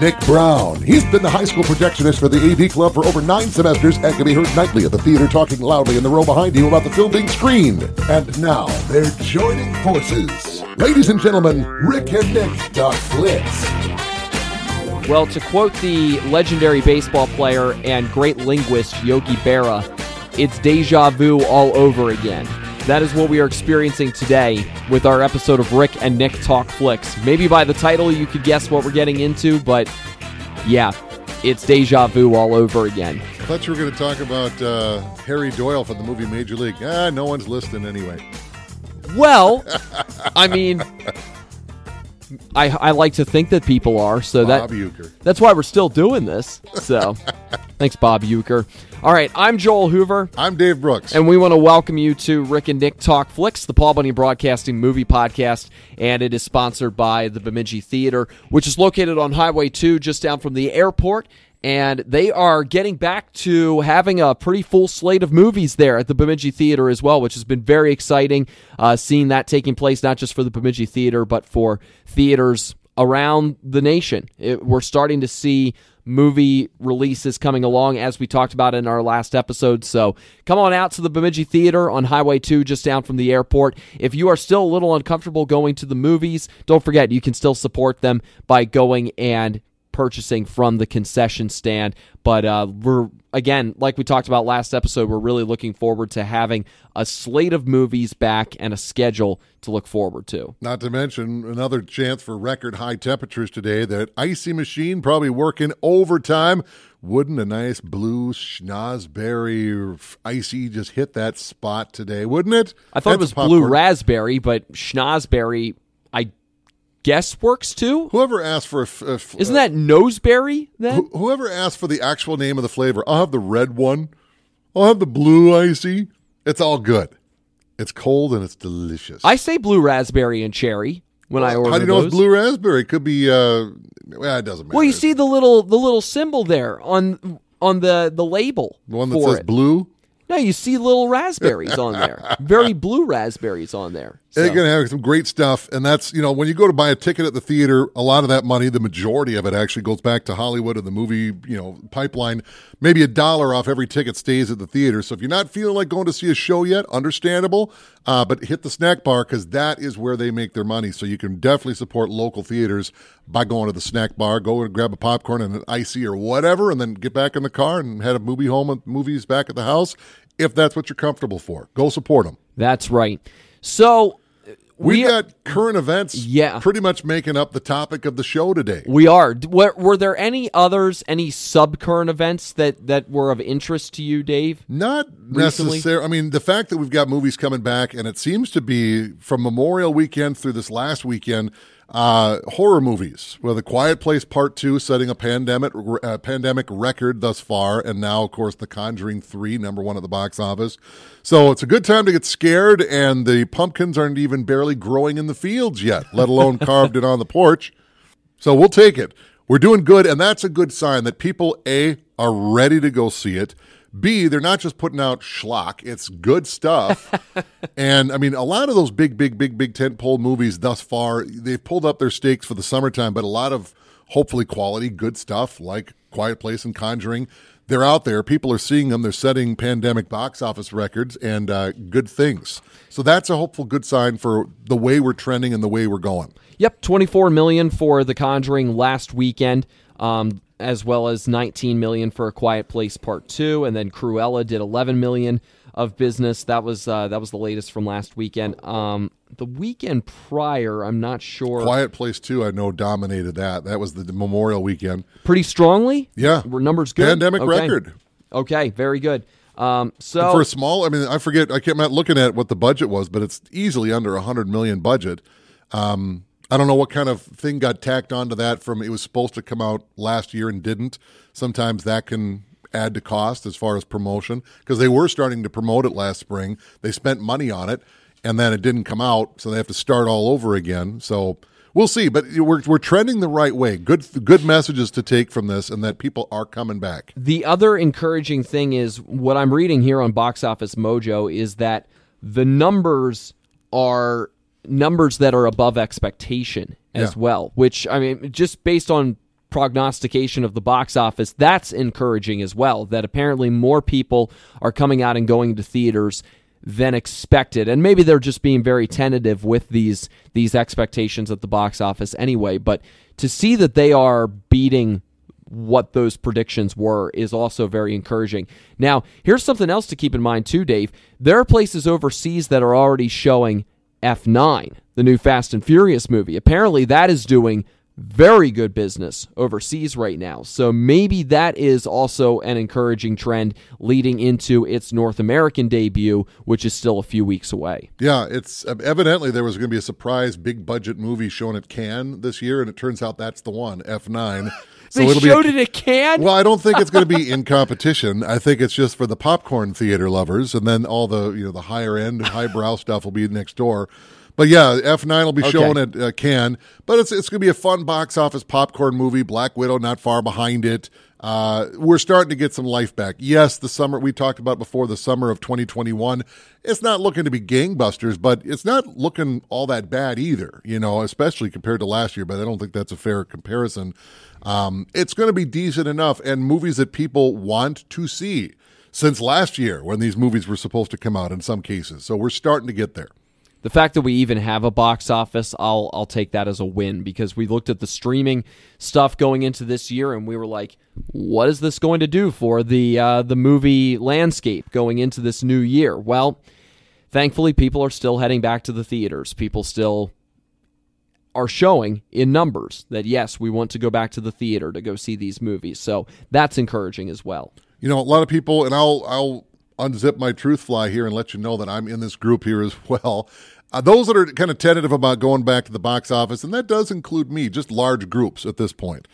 Nick Brown. He's been the high school projectionist for the AV Club for over 9 semesters and can be heard nightly at the theater talking loudly in the row behind you about the film being screened. And now they're joining forces. Ladies and gentlemen, Rick and Nick Talk Flicks. Well, to quote the legendary baseball player and great linguist Yogi Berra, it's deja vu all over again. That is what we are experiencing today with our episode of Rick and Nick Talk Flicks. Maybe by the title you could guess what we're getting into, but yeah, it's deja vu all over again. I thought you were going to talk about Harry Doyle from the movie Major League. No one's listening anyway. Well, I mean, I like to think that people are. So Bob Uecker. That's why we're still doing this. So thanks, Bob Uecker. All right, I'm Joel Hoover. I'm Dave Brooks. And we want to welcome you to Rick and Nick Talk Flicks, the Paul Bunyan Broadcasting movie podcast, and it is sponsored by the Bemidji Theater, which is located on Highway 2 just down from the airport, and they are getting back to having a pretty full slate of movies there at the Bemidji Theater as well, which has been very exciting, seeing that taking place not just for the Bemidji Theater, but for theaters around the nation. We're starting to see movie releases coming along, as we talked about in our last episode. So come on out to the Bemidji Theater on Highway 2 just down from the airport. If you are still a little uncomfortable going to the movies, don't forget you can still support them by going and purchasing from the concession stand. But we're, again, like we talked about last episode, we're really looking forward to having a slate of movies back and a schedule to look forward to. Not to mention another chance for record high temperatures today. That icy machine probably working overtime. Wouldn't a nice blue schnozberry icy just hit that spot today, wouldn't it? I thought it was blue raspberry, but schnozberry, I guess works too. Whoever asked for isn't that noseberry then? Whoever asked for the actual name of the flavor. I'll have the red one. I'll have the blue icy. It's all good. It's cold and it's delicious. I say blue raspberry and cherry when I order. How do you know it's blue raspberry? It could be. Well, it doesn't matter. Well, you see the little symbol there on the label. The one that says blue. No, you see little raspberries on there. Very blue raspberries on there. So. They're going to have some great stuff. And that's, when you go to buy a ticket at the theater, a lot of that money, the majority of it actually goes back to Hollywood and the movie, pipeline. Maybe $1 off every ticket stays at the theater. So if you're not feeling like going to see a show yet, understandable. But hit the snack bar because that is where they make their money. So you can definitely support local theaters by going to the snack bar. Go and grab a popcorn and an icy or whatever, and then get back in the car and head a movie home and movies back at the house. If that's what you're comfortable for, go support them. That's right. So we got current events pretty much making up the topic of the show today. We are. Were there any others, any sub-current events that were of interest to you, Dave? Not necessarily. I mean, the fact that we've got movies coming back, and it seems to be from Memorial Weekend through this last weekend, horror movies. Well, The Quiet Place Part 2 setting a pandemic record thus far, and now, of course, The Conjuring 3, number one at the box office. So it's a good time to get scared, and the pumpkins aren't even barely growing in the fields yet, let alone carved it on the porch. So we'll take it. We're doing good, and that's a good sign that people, A, are ready to go see it. B, they're not just putting out schlock. It's good stuff. And, I mean, a lot of those big tentpole movies thus far, they've pulled up their stakes for the summertime, but a lot of hopefully quality, good stuff like Quiet Place and Conjuring, they're out there. People are seeing them. They're setting pandemic box office records and good things. So that's a hopeful good sign for the way we're trending and the way we're going. Yep, $24 million for The Conjuring last weekend. As well as $19 million for A Quiet Place Part 2, and then Cruella did $11 million of business. That was the latest from last weekend. The weekend prior, I'm not sure. Quiet Place 2, I know, dominated that. That was the Memorial Weekend. Pretty strongly? Yeah. Were numbers good? Pandemic record. Okay, very good. And for a small, I forget, I can't looking at what the budget was, but it's easily under $100 million budget. I don't know what kind of thing got tacked onto that from it was supposed to come out last year and didn't. Sometimes that can add to cost as far as promotion because they were starting to promote it last spring. They spent money on it and then it didn't come out, so they have to start all over again. So we'll see, but we're trending the right way. Good messages to take from this, and that people are coming back. The other encouraging thing is what I'm reading here on Box Office Mojo is that the numbers are numbers that are above expectation as well, which, I mean, just based on prognostication of the box office, that's encouraging as well, that apparently more people are coming out and going to theaters than expected. And maybe they're just being very tentative with these expectations at the box office anyway, but to see that they are beating what those predictions were is also very encouraging. Now, here's something else to keep in mind too, Dave. There are places overseas that are already showing F9, the new Fast and Furious movie. Apparently that is doing very good business overseas right now. So maybe that is also an encouraging trend leading into its North American debut, which is still a few weeks away. Yeah, it's evidently there was going to be a surprise big budget movie shown at Cannes this year, and it turns out that's the one, F9. So they showed it at Cannes? Well, I don't think it's going to be in competition. I think it's just for the popcorn theater lovers, and then all the, you know, the higher end, highbrow stuff will be next door. But yeah, F9 will be shown at Cannes, but it's going to be a fun box office popcorn movie. Black Widow not far behind it. We're starting to get some life back. Yes, the summer we talked about before, the summer of 2021, it's not looking to be gangbusters, but it's not looking all that bad either, you know, especially compared to last year, but I don't think that's a fair comparison. It's going to be decent enough, and movies that people want to see since last year when these movies were supposed to come out in some cases. So we're starting to get there. The fact that we even have a box office, I'll take that as a win, because we looked at the streaming stuff going into this year and we were like, what is this going to do for the movie landscape going into this new year? Well, thankfully, people are still heading back to the theaters. People still are showing in numbers that, yes, we want to go back to the theater to go see these movies. So that's encouraging as well. You know, a lot of people, and I'll unzip my truth fly here and let you know that I'm in this group here as well. Those that are kind of tentative about going back to the box office, and that does include me, just large groups at this point.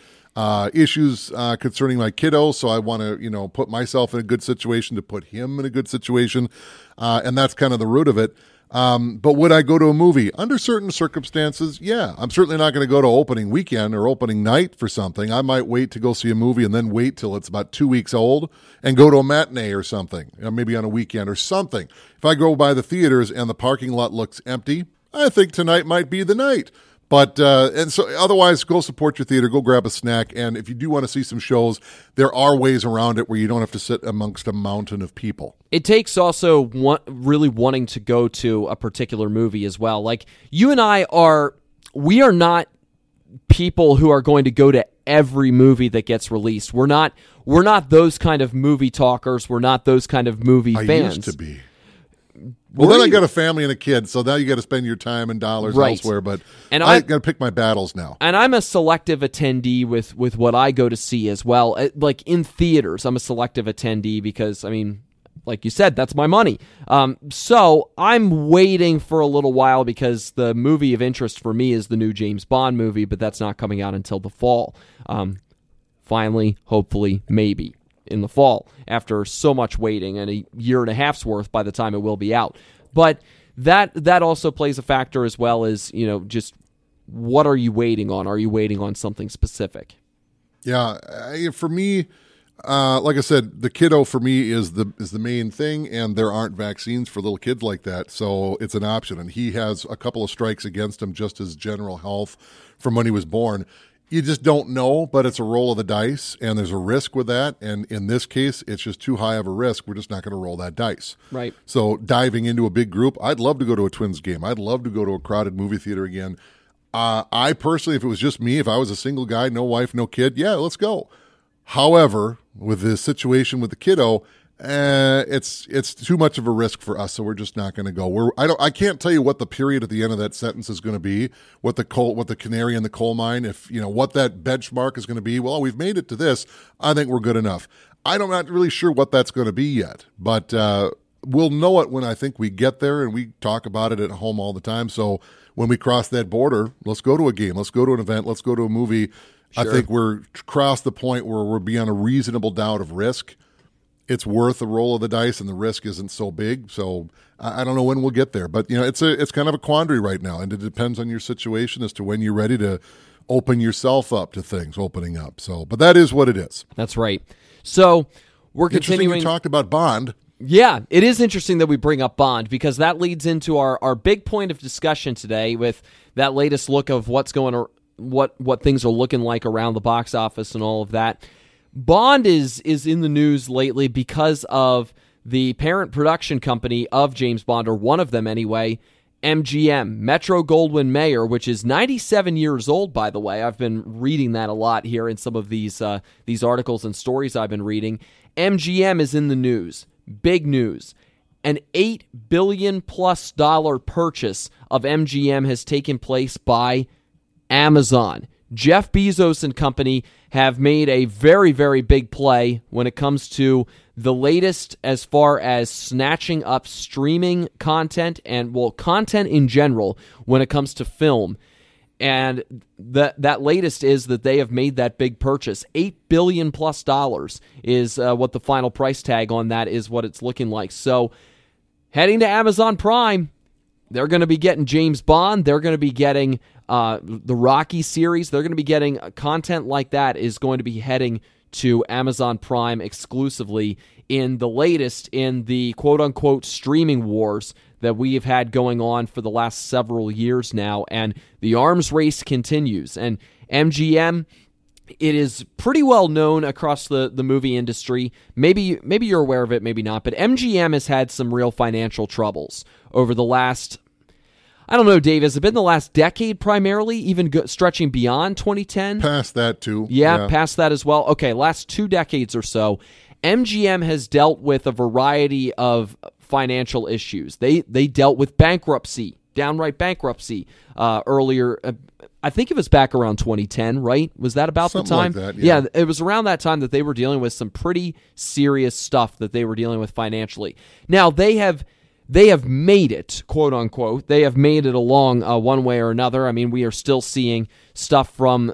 Issues concerning my kiddo, so I want to, you know, put myself in a good situation to put him in a good situation, and that's kind of the root of it. But would I go to a movie? Under certain circumstances, yeah. I'm certainly not going to go to opening weekend or opening night for something. I might wait to go see a movie and then wait till it's about 2 weeks old and go to a matinee or something, you know, maybe on a weekend or something. If I go by the theaters and the parking lot looks empty, I think tonight might be the night. But and so otherwise, go support your theater, go grab a snack, and if you do want to see some shows, there are ways around it where you don't have to sit amongst a mountain of people. It takes also really wanting to go to a particular movie as well. Like, you and I we are not people who are going to go to every movie that gets released. We're not those kind of movie talkers. We're not those kind of movie fans. I used to be. Well, then I got a family and a kid, so now you got to spend your time and dollars elsewhere, but I got to pick my battles now. And I'm a selective attendee with what I go to see as well. Like in theaters, I'm a selective attendee because, I mean, like you said, that's my money. So I'm waiting for a little while because the movie of interest for me is the new James Bond movie, but that's not coming out until the fall. Finally, hopefully, maybe in the fall, after so much waiting and a year and a half's worth by the time it will be out. But that also plays a factor as well as, you know, just what are you waiting on? Are you waiting on something specific? Yeah, for me, like I said, the kiddo for me is the main thing, and there aren't vaccines for little kids like that, so it's an option. And he has a couple of strikes against him, just his general health from when he was born. You just don't know, but it's a roll of the dice, and there's a risk with that. And in this case, it's just too high of a risk. We're just not going to roll that dice. Right. So diving into a big group, I'd love to go to a Twins game. I'd love to go to a crowded movie theater again. I personally, if it was just me, if I was a single guy, no wife, no kid, yeah, let's go. However, with the situation with the kiddo, it's too much of a risk for us, so we're just not going to go. I can't tell you what the period at the end of that sentence is going to be, what the canary in the coal mine, if you know what that benchmark is going to be. Well, we've made it to this. I think we're good enough. I'm not really sure what that's going to be yet, but we'll know it when I think we get there, and we talk about it at home all the time. So when we cross that border, let's go to a game, let's go to an event, let's go to a movie. Sure. I think we're across the point where we're beyond a reasonable doubt of risk. it's worth a roll of the dice and the risk isn't so big. So I don't know when we'll get there, but you know, it's kind of a quandary right now, and it depends on your situation as to when you're ready to open yourself up to things opening up. So, but that is what it is. That's right. So we're continuing. You talked about Bond. Yeah, it is interesting that we bring up Bond, because that leads into our big point of discussion today with that latest look of what's going on, what things are looking like around the box office and all of that. Bond is in the news lately because of the parent production company of James Bond, or one of them anyway, MGM, Metro-Goldwyn-Mayer, which is 97 years old, by the way. I've been reading that a lot here in some of these articles and stories I've been reading. MGM is in the news. Big news. An $8 billion plus dollar purchase of MGM has taken place by Amazon. Jeff Bezos and company have made a very, very big play when it comes to the latest as far as snatching up streaming content and, well, content in general when it comes to film. And that latest is that they have made that big purchase. $8 billion plus is what the final price tag on that is, what it's looking like. So heading to Amazon Prime, they're going to be getting James Bond. They're going to be getting the Rocky series. They're going to be getting content like that is going to be heading to Amazon Prime exclusively in the latest in the quote-unquote streaming wars that we have had going on for the last several years now, and the arms race continues. And MGM, it is pretty well known across the movie industry. Maybe you're aware of it, maybe not, but MGM has had some real financial troubles over the last, I don't know, Dave, has it been the last decade primarily, even stretching beyond 2010? Past that, too. Yeah, past that as well. Okay, last two decades or so, MGM has dealt with a variety of financial issues. They dealt with bankruptcy, downright bankruptcy, earlier. I think it was back around 2010, right? Was that about something the time? Like that, yeah, it was around that time that they were dealing with some pretty serious stuff that they were dealing with financially. Now, they have made it, quote unquote. They have made it along one way or another. I mean, we are still seeing stuff from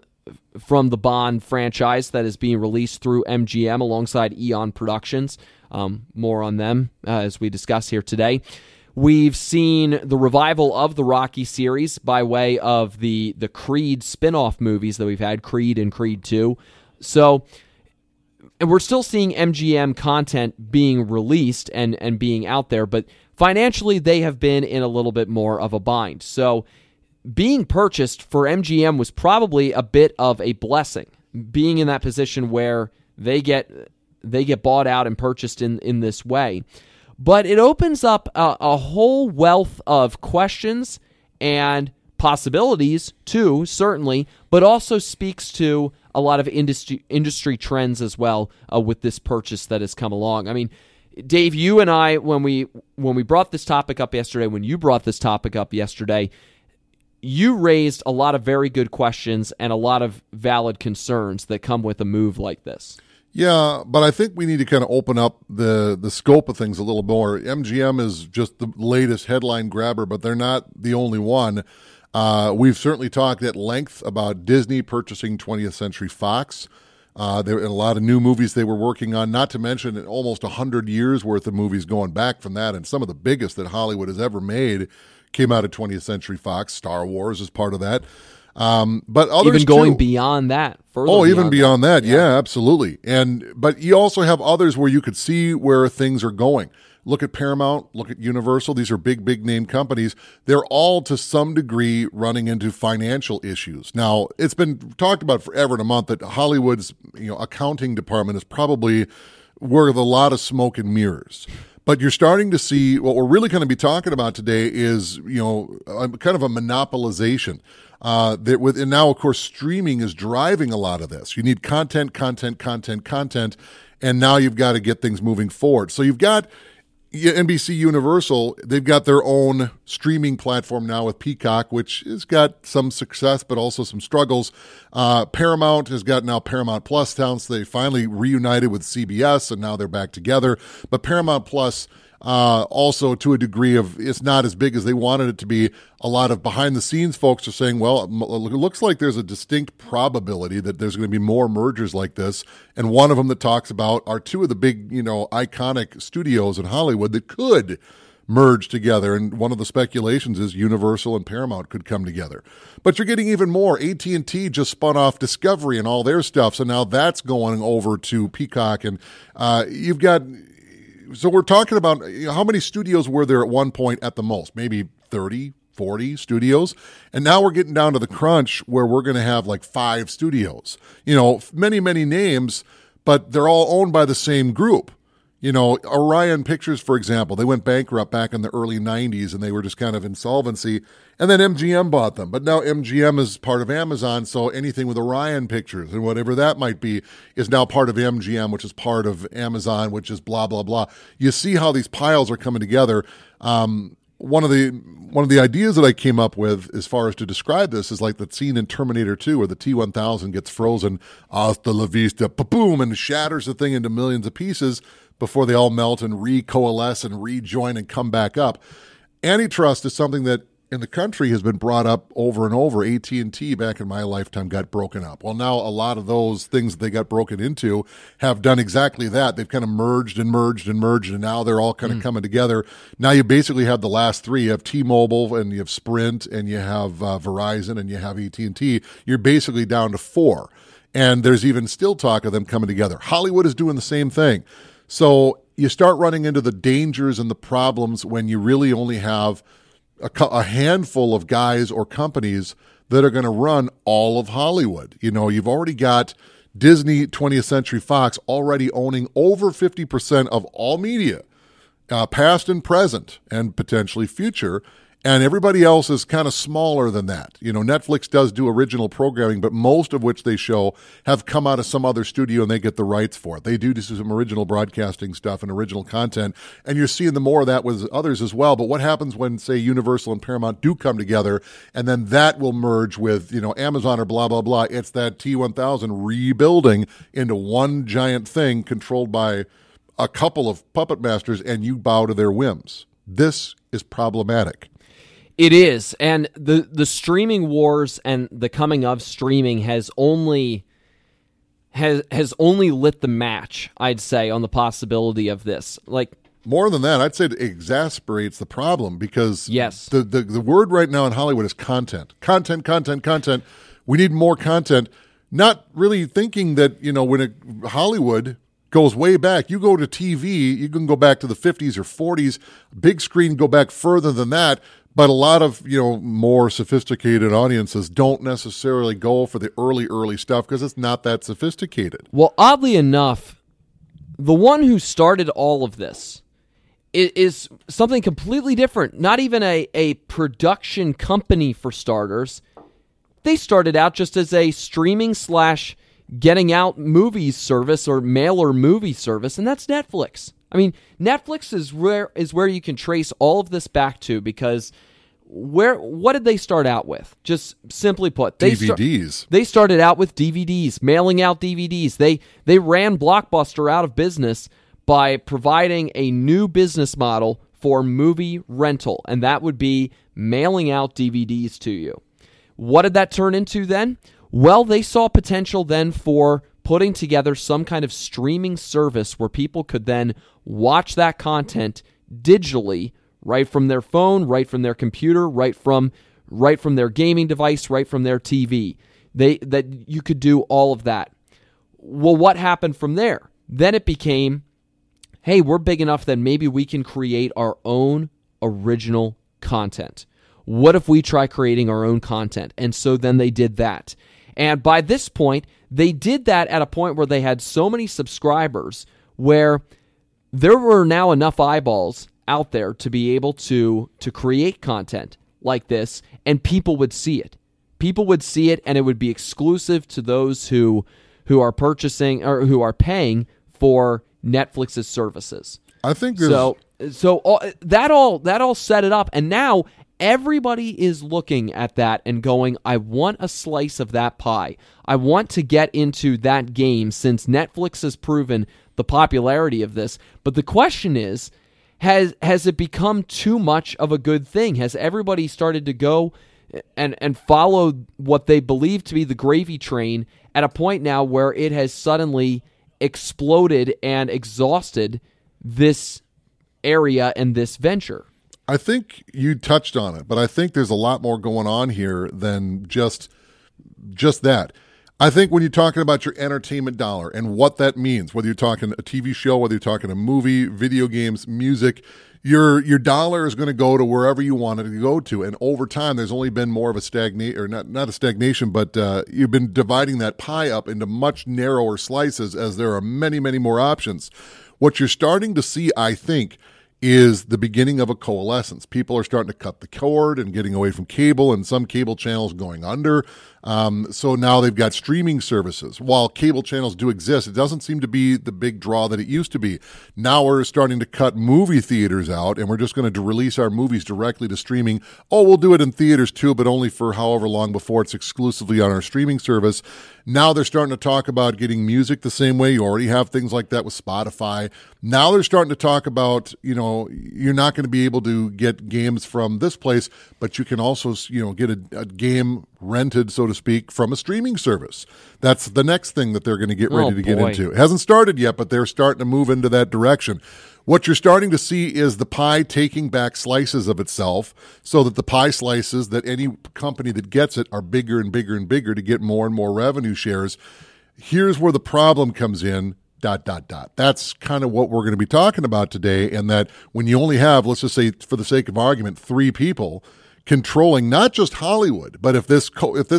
the Bond franchise that is being released through MGM alongside Eon Productions. More on them as we discuss here today. We've seen the revival of the Rocky series by way of the Creed spin-off movies that we've had, Creed and Creed 2. So, and we're still seeing MGM content being released and being out there, but financially, they have been in a little bit more of a bind. So being purchased for MGM was probably a bit of a blessing, being in that position where they get bought out and purchased in this way. But it opens up a whole wealth of questions and possibilities, too, certainly, but also speaks to a lot of industry trends as well with this purchase that has come along. I mean, Dave, you and I, when we brought this topic up yesterday, when you brought this topic up yesterday, you raised a lot of very good questions and a lot of valid concerns that come with a move like this. Yeah, but I think we need to kind of open up the scope of things a little more. MGM is just the latest headline grabber, but they're not the only one. We've certainly talked at length about Disney purchasing 20th Century Fox. There were a lot of new movies they were working on, not to mention almost 100 years worth of movies going back from that, and some of the biggest that Hollywood has ever made came out of 20th Century Fox. Star Wars is part of that. But others even going too. Beyond that. Oh, even beyond that. Yeah, absolutely. But you also have others where you could see where things are going. Look at Paramount, look at Universal. These are big, big name companies. They're all to some degree running into financial issues. Now, it's been talked about forever and a month that Hollywood's, accounting department is probably worth a lot of smoke and mirrors. But you're starting to see what we're really going to be talking about today is, kind of a monopolization. And now, of course, streaming is driving a lot of this. You need content, and now you've got to get things moving forward. So you've got NBC Universal, they've got their own streaming platform now with Peacock, which has got some success but also some struggles. Paramount has got now Paramount Plus down, so they finally reunited with CBS, and now they're back together. But Paramount Plus Also, to a degree of it's not as big as they wanted it to be. A lot of behind-the-snes folks are saying, well, it looks like there's a distinct probability that there's going to be more mergers like this. And one of them that talks about are two of the big, you know, iconic studios in Hollywood that could merge together. And one of the speculations is Universal and Paramount could come together. But you're getting even more. AT&T just spun off Discovery and all their stuff, so now that's going over to Peacock. And you've got... So we're talking about, you know, how many studios were there at one point at the most? Maybe 30, 40 studios. And now we're getting down to the crunch where we're going to have like 5 studios. You know, many, many names, but they're all owned by the same group. You know, Orion Pictures, for example, they went bankrupt back in the early 90s and they were just kind of insolvency. And then MGM bought them. But now MGM is part of Amazon, so anything with Orion Pictures and whatever that might be is now part of MGM, which is part of Amazon, which is blah, blah, blah. You see how these piles are coming together. One of the ideas that I came up with as far as to describe this is like the scene in Terminator 2 where the T-1000 gets frozen, hasta la vista, pa-boom, and shatters the thing into millions of pieces before they all melt and recoalesce and rejoin and come back up. Antitrust is something that in the country has been brought up over and over. AT&T back in my lifetime got broken up. Well, now a lot of those things that they got broken into have done exactly that. They've kind of merged and merged and merged, and now they're all kind of coming together. Now you basically have the last three. You have T-Mobile, and you have Sprint, and you have Verizon, and you have AT&T. You're basically down to 4. And there's even still talk of them coming together. Hollywood is doing the same thing. So you start running into the dangers and the problems when you really only have a handful of guys or companies that are going to run all of Hollywood. You know, you've already got Disney, 20th Century Fox already owning over 50% of all media, past and present and potentially future. And everybody else is kind of smaller than that. You know, Netflix does do original programming, but most of which they show have come out of some other studio and they get the rights for it. They do some original broadcasting stuff and original content, and you're seeing the more of that with others as well. But what happens when, say, Universal and Paramount do come together, and then that will merge with, you know, Amazon or blah, blah, blah. It's that T-1000 rebuilding into one giant thing controlled by a couple of puppet masters, and you bow to their whims. This is problematic. It is, and the streaming wars and the coming of streaming has only lit the match, I'd say, on the possibility of this. Like, more than that, I'd say it exasperates the problem because yes. The word right now in Hollywood is content. Content, content, content. We need more content. Not really thinking that, you know, when Hollywood goes way back. You go to TV, you can go back to the 50s or 40s. Big screen, go back further than that. But a lot of, you know, more sophisticated audiences don't necessarily go for the early stuff because it's not that sophisticated. Well, oddly enough, the one who started all of this is something completely different. Not even a production company, for starters. They started out just as a streaming / getting out movies service or mailer movie service, and that's Netflix. I mean, Netflix is where you can trace all of this back to because what did they start out with? Just simply put, DVDs. They started out with DVDs, mailing out DVDs. They ran Blockbuster out of business by providing a new business model for movie rental, and that would be mailing out DVDs to you. What did that turn into then? Well, they saw potential then for putting together some kind of streaming service where people could then watch that content digitally right from their phone, right from their computer, right from their gaming device, right from their TV. That you could do all of that. Well, what happened from there? Then it became, hey, we're big enough that maybe we can create our own original content. What if we try creating our own content? And so then they did that. And by this point, they did that at a point where they had so many subscribers where there were now enough eyeballs out there to be able to create content like this, and people would see it. People would see it, and it would be exclusive to those who are purchasing or who are paying for Netflix's services. I think so. All that set it up, and now everybody is looking at that and going, I want a slice of that pie. I want to get into that game since Netflix has proven the popularity of this. But the question is, Has it become too much of a good thing? Has everybody started to go and follow what they believe to be the gravy train at a point now where it has suddenly exploded and exhausted this area and this venture? I think you touched on it, but I think there's a lot more going on here than just that. I think when you're talking about your entertainment dollar and what that means, whether you're talking a TV show, whether you're talking a movie, video games, music, your dollar is going to go to wherever you want it to go to. And over time, there's only been more of a stagnation, or not a stagnation, but you've been dividing that pie up into much narrower slices as there are many, many more options. What you're starting to see, I think, is the beginning of a coalescence. People are starting to cut the cord and getting away from cable, and some cable channels going under. So now they've got streaming services. While cable channels do exist, it doesn't seem to be the big draw that it used to be. Now we're starting to cut movie theaters out, and we're just going to release our movies directly to streaming. Oh, we'll do it in theaters too, but only for however long before it's exclusively on our streaming service. Now they're starting to talk about getting music the same way. You already have things like that with Spotify. Now they're starting to talk about, you know, you're not going to be able to get games from this place, but you can also, you know, get a game rented, so to speak, from a streaming service. That's the next thing that they're going to get ready to get into. It hasn't started yet, but they're starting to move into that direction. What you're starting to see is the pie taking back slices of itself, so that the pie slices that any company that gets it are bigger and bigger and bigger to get more and more revenue shares. Here's where the problem comes in, ... That's kind of what we're going to be talking about today, and that when you only have, let's just say for the sake of argument, three people controlling not just Hollywood, but if this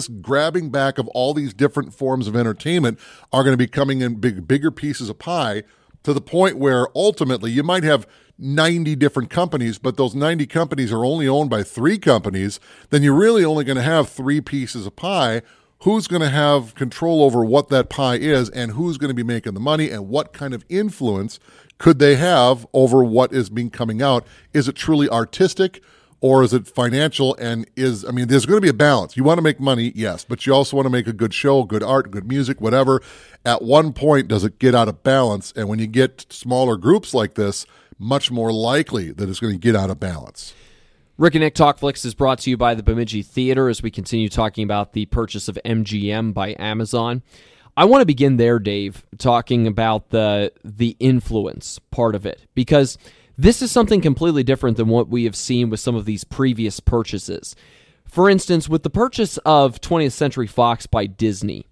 grabbing back of all these different forms of entertainment are going to be coming in bigger pieces of pie, to the point where ultimately you might have 90 different companies, but those 90 companies are only owned by three companies, then you're really only going to have three pieces of pie. Who's going to have control over what that pie is, and who's going to be making the money, and what kind of influence could they have over what is being coming out? Is it truly artistic, or is it financial? And there's going to be a balance. You want to make money, yes, but you also want to make a good show, good art, good music, whatever. At one point, does it get out of balance? And when you get smaller groups like this, much more likely that it's going to get out of balance. Rick and Nick Talk Flicks is brought to you by the Bemidji Theater as we continue talking about the purchase of MGM by Amazon. I want to begin there, Dave, talking about the influence part of it, because this is something completely different than what we have seen with some of these previous purchases. For instance, with the purchase of 20th Century Fox by Disney,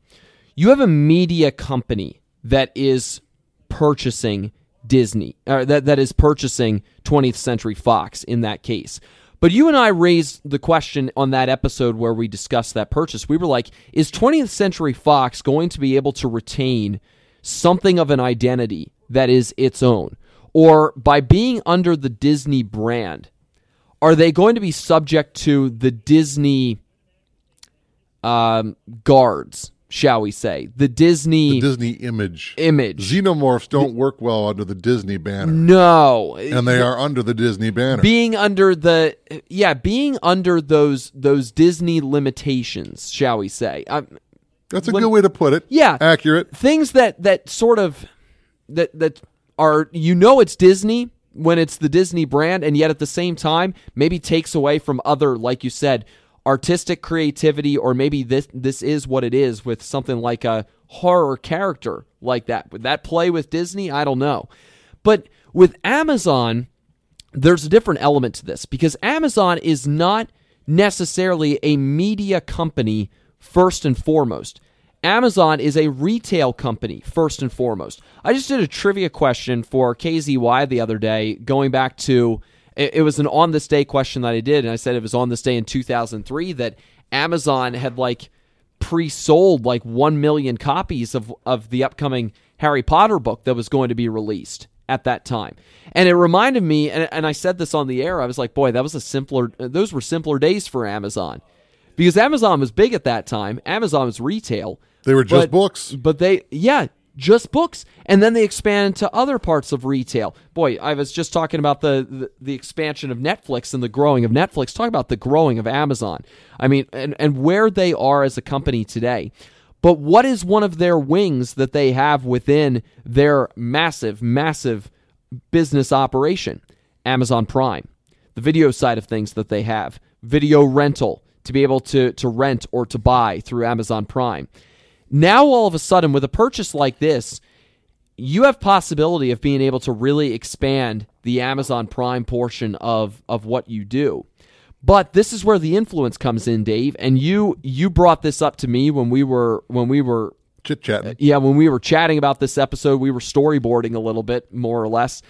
you have a media company that is purchasing Disney, or that is purchasing 20th Century Fox in that case. But you and I raised the question on that episode where we discussed that purchase. We were like, is 20th Century Fox going to be able to retain something of an identity that is its own? Or by being under the Disney brand, are they going to be subject to the Disney guards, shall we say? The Disney image. Xenomorphs don't work well under the Disney banner. No. And they are under the Disney banner. Being under those Disney limitations, shall we say. That's a good way to put it. Yeah. Accurate. Things that are, you know, it's Disney when it's the Disney brand, and yet at the same time maybe takes away from other, like you said, artistic creativity, or maybe this is what it is with something like a horror character like that. Would that play with Disney? I don't know. But with Amazon, there's a different element to this, because Amazon is not necessarily a media company first and foremost. Amazon is a retail company first and foremost. I just did a trivia question for KZY the other day, going back to, it was an on this day question that I did, and I said it was on this day in 2003 that Amazon had pre-sold 1 million copies of the upcoming Harry Potter book that was going to be released at that time. And it reminded me, and I said this on the air, I was like, boy, those were simpler days for Amazon. Because Amazon was big at that time. Amazon was retail. They were just books. But just books, and then they expand to other parts of retail. Boy, I was just talking about the expansion of Netflix and the growing of Netflix. Talk about the growing of Amazon. I mean, and where they are as a company today. But what is one of their wings that they have within their massive, massive business operation? Amazon Prime, the video side of things that they have, video rental, to be able to rent or to buy through Amazon Prime. Now, all of a sudden, with a purchase like this, you have possibility of being able to really expand the Amazon Prime portion of what you do. But this is where the influence comes in, Dave. And you brought this up to me when we were chit-chatting. Yeah, when we were chatting about this episode, we were storyboarding a little bit, more or less.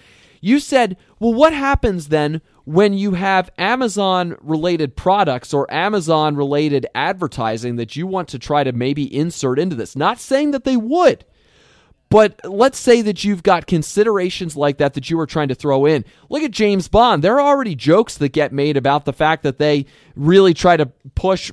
You said, well, what happens then when you have Amazon-related products or Amazon-related advertising that you want to try to maybe insert into this? Not saying that they would, but let's say that you've got considerations like that that you were trying to throw in. Look at James Bond. There are already jokes that get made about the fact that they really try to push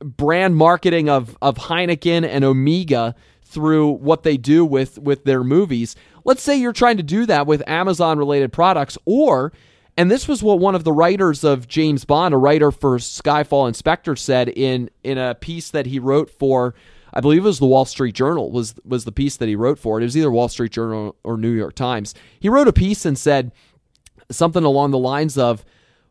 brand marketing of Heineken and Omega through what they do with their movies. Let's say you're trying to do that with Amazon-related products, or, and this was what one of the writers of James Bond, a writer for Skyfall and Spectre, said in a piece that he wrote for, I believe it was the Wall Street Journal, was the piece that he wrote for. It was either Wall Street Journal or New York Times. He wrote a piece and said something along the lines of,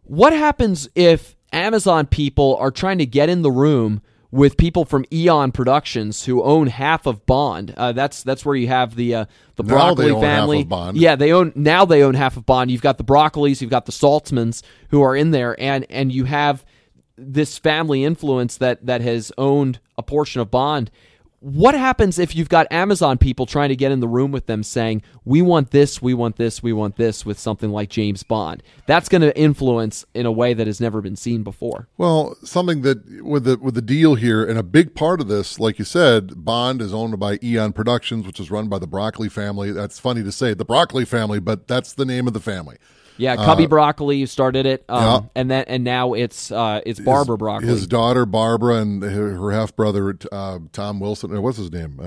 what happens if Amazon people are trying to get in the room with people from Eon Productions who own half of Bond. That's where you have the Broccoli family. Yeah, they own half of Bond. You've got the Broccolis, you've got the Saltzmans who are in there, and you have this family influence that has owned a portion of Bond. What happens if you've got Amazon people trying to get in the room with them saying, we want this, we want this, we want this, with something like James Bond? That's going to influence in a way that has never been seen before. Well, something that with the deal here, and a big part of this, like you said, Bond is owned by Eon Productions, which is run by the Broccoli family. That's funny to say, the Broccoli family, but that's the name of the family. Yeah, Cubby Broccoli started it, yeah. and now it's Barbara Broccoli. His daughter Barbara and her half brother Tom Wilson. What's his name?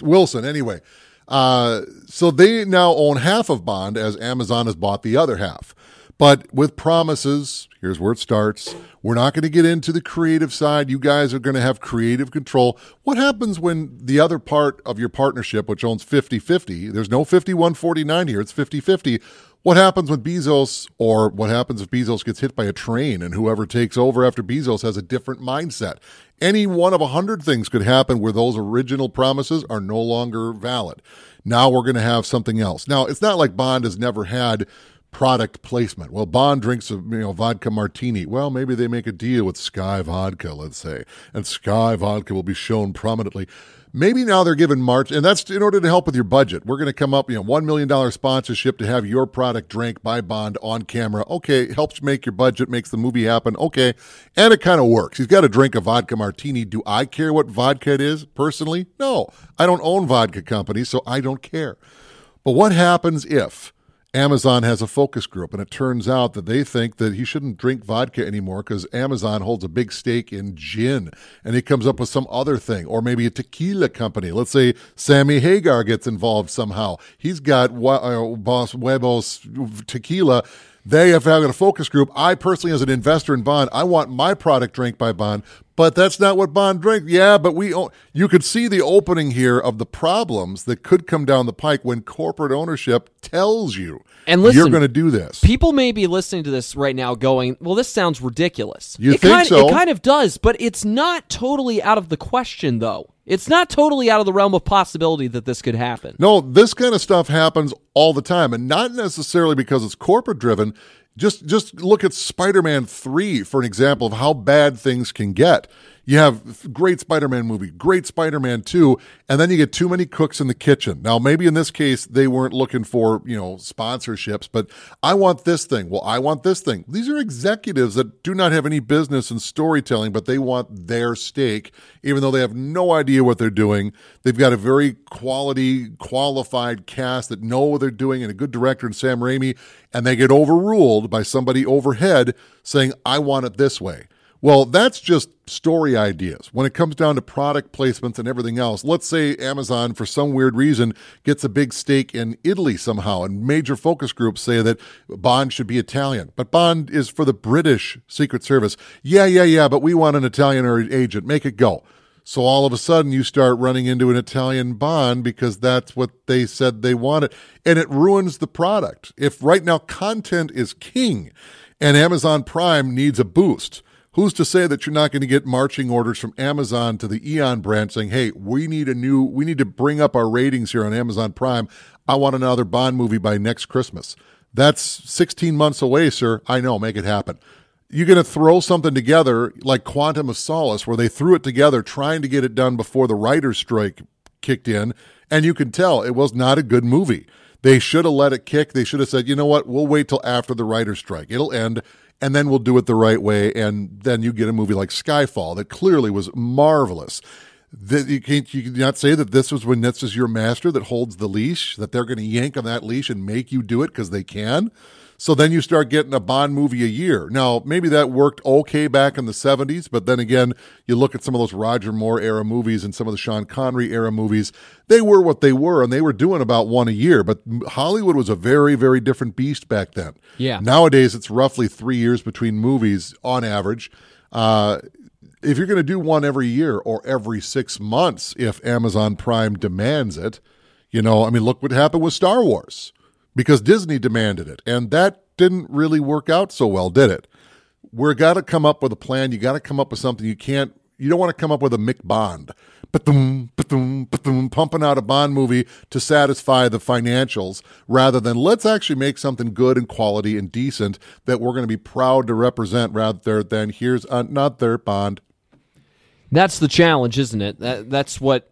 Wilson. Anyway, so they now own half of Bond, as Amazon has bought the other half, but with promises. Here's where it starts. We're not going to get into the creative side. You guys are going to have creative control. What happens when the other part of your partnership, which owns 50-50, there's no 51-49 here, it's 50-50. What happens when Bezos, or what happens if Bezos gets hit by a train and whoever takes over after Bezos has a different mindset? Any one of 100 things could happen where those original promises are no longer valid. Now we're going to have something else. Now, it's not like Bond has never had product placement. Well, Bond drinks a vodka martini. Well, maybe they make a deal with Sky Vodka, let's say, and Sky Vodka will be shown prominently. Maybe now they're given March, and that's in order to help with your budget. We're going to come up, $1 million sponsorship to have your product drank by Bond on camera. Okay, helps make your budget, makes the movie happen. Okay, and it kind of works. He's got to drink a vodka martini. Do I care what vodka it is personally? No, I don't own vodka companies, so I don't care. But what happens if Amazon has a focus group, and it turns out that they think that he shouldn't drink vodka anymore because Amazon holds a big stake in gin, and he comes up with some other thing, or maybe a tequila company. Let's say Sammy Hagar gets involved somehow. He's got Boss Huevos tequila. They have had a focus group. I personally, as an investor in Bond, I want my product drank by Bond, but that's not what Bond drank. Yeah, but we own. You could see the opening here of the problems that could come down the pike when corporate ownership tells you, and listen, you're going to do this. People may be listening to this right now going, well, this sounds ridiculous. You think so? It kind of does, but it's not totally out of the question, though. It's not totally out of the realm of possibility that this could happen. No, this kind of stuff happens all the time, and not necessarily because it's corporate-driven. Just look at Spider-Man 3 for an example of how bad things can get. You have great Spider-Man movie, great Spider-Man 2, and then you get too many cooks in the kitchen. Now, maybe in this case, they weren't looking for, sponsorships, but I want this thing. Well, I want this thing. These are executives that do not have any business in storytelling, but they want their stake, even though they have no idea what they're doing. They've got a very qualified cast that know what they're doing, and a good director in Sam Raimi, and they get overruled by somebody overhead saying, I want it this way. Well, that's just story ideas. When it comes down to product placements and everything else, let's say Amazon, for some weird reason, gets a big stake in Italy somehow, and major focus groups say that Bond should be Italian. But Bond is for the British Secret Service. Yeah, but we want an Italian agent. Make it go. So all of a sudden you start running into an Italian Bond because that's what they said they wanted. And it ruins the product. If right now content is king and Amazon Prime needs a boost, who's to say that you're not going to get marching orders from Amazon to the Eon brand saying, hey, we need to bring up our ratings here on Amazon Prime. I want another Bond movie by next Christmas. That's 16 months away, sir. I know, make it happen. You're going to throw something together like Quantum of Solace, where they threw it together trying to get it done before the writer's strike kicked in, and you can tell it was not a good movie. They should have let it kick. They should have said, you know what, we'll wait till after the writer's strike. It'll end, and then we'll do it the right way, and then you get a movie like Skyfall that clearly was marvelous. You cannot say that this was when this is your master that holds the leash, that they're going to yank on that leash and make you do it because they can. So then you start getting a Bond movie a year. Now, maybe that worked okay back in the 70s, but then again, you look at some of those Roger Moore-era movies and some of the Sean Connery-era movies, they were what they were, and they were doing about one a year. But Hollywood was a very, very different beast back then. Yeah. Nowadays, it's roughly 3 years between movies on average. If you're going to do one every year or every 6 months, if Amazon Prime demands it, look what happened with Star Wars because Disney demanded it. And that didn't really work out so well, did it? We've got to come up with a plan. You got to come up with something. You don't want to come up with a Mick Bond, pumping out a Bond movie to satisfy the financials rather than let's actually make something good and quality and decent that we're going to be proud to represent rather than here's another Bond. That's the challenge, isn't it? That's what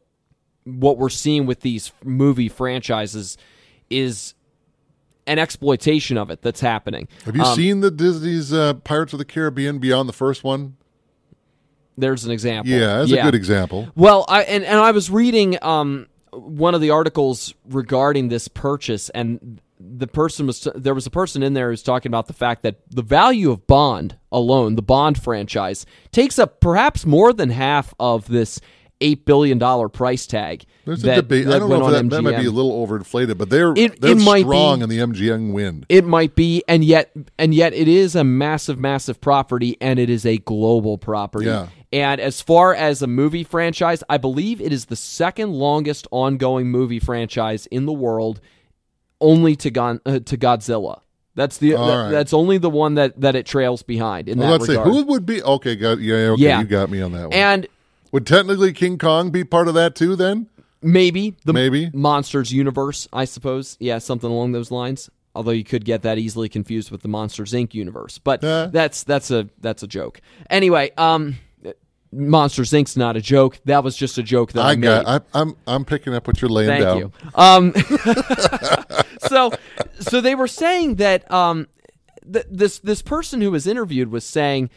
we're seeing with these movie franchises is an exploitation of it that's happening. Have you seen the Disney's Pirates of the Caribbean beyond the first one? There's an example. Yeah, that's a good example. Well, I was reading one of the articles regarding this purchase, and there was a person in there who was talking about the fact that the value of Bond alone, the Bond franchise, takes up perhaps more than half of this $8 billion price tag. There's a debate. I don't know if that might be a little overinflated, but they're strong in the MGM wind. It might be, and yet it is a massive, massive property, and it is a global property. Yeah. And as far as a movie franchise, I believe it is the second longest ongoing movie franchise in the world, only to Godzilla. That's only the one that it trails behind in that regard. Let's see, who would be... Okay, you got me on that one. And... would technically King Kong be part of that too then? Maybe. Maybe. Monsters universe, I suppose. Yeah, something along those lines. Although you could get that easily confused with the Monsters, Inc. universe. But that's a joke. Anyway, Monsters, Inc.'s not a joke. That was just a joke that I made. I'm picking up what you're laying down. Thank you. So they were saying that this person who was interviewed was saying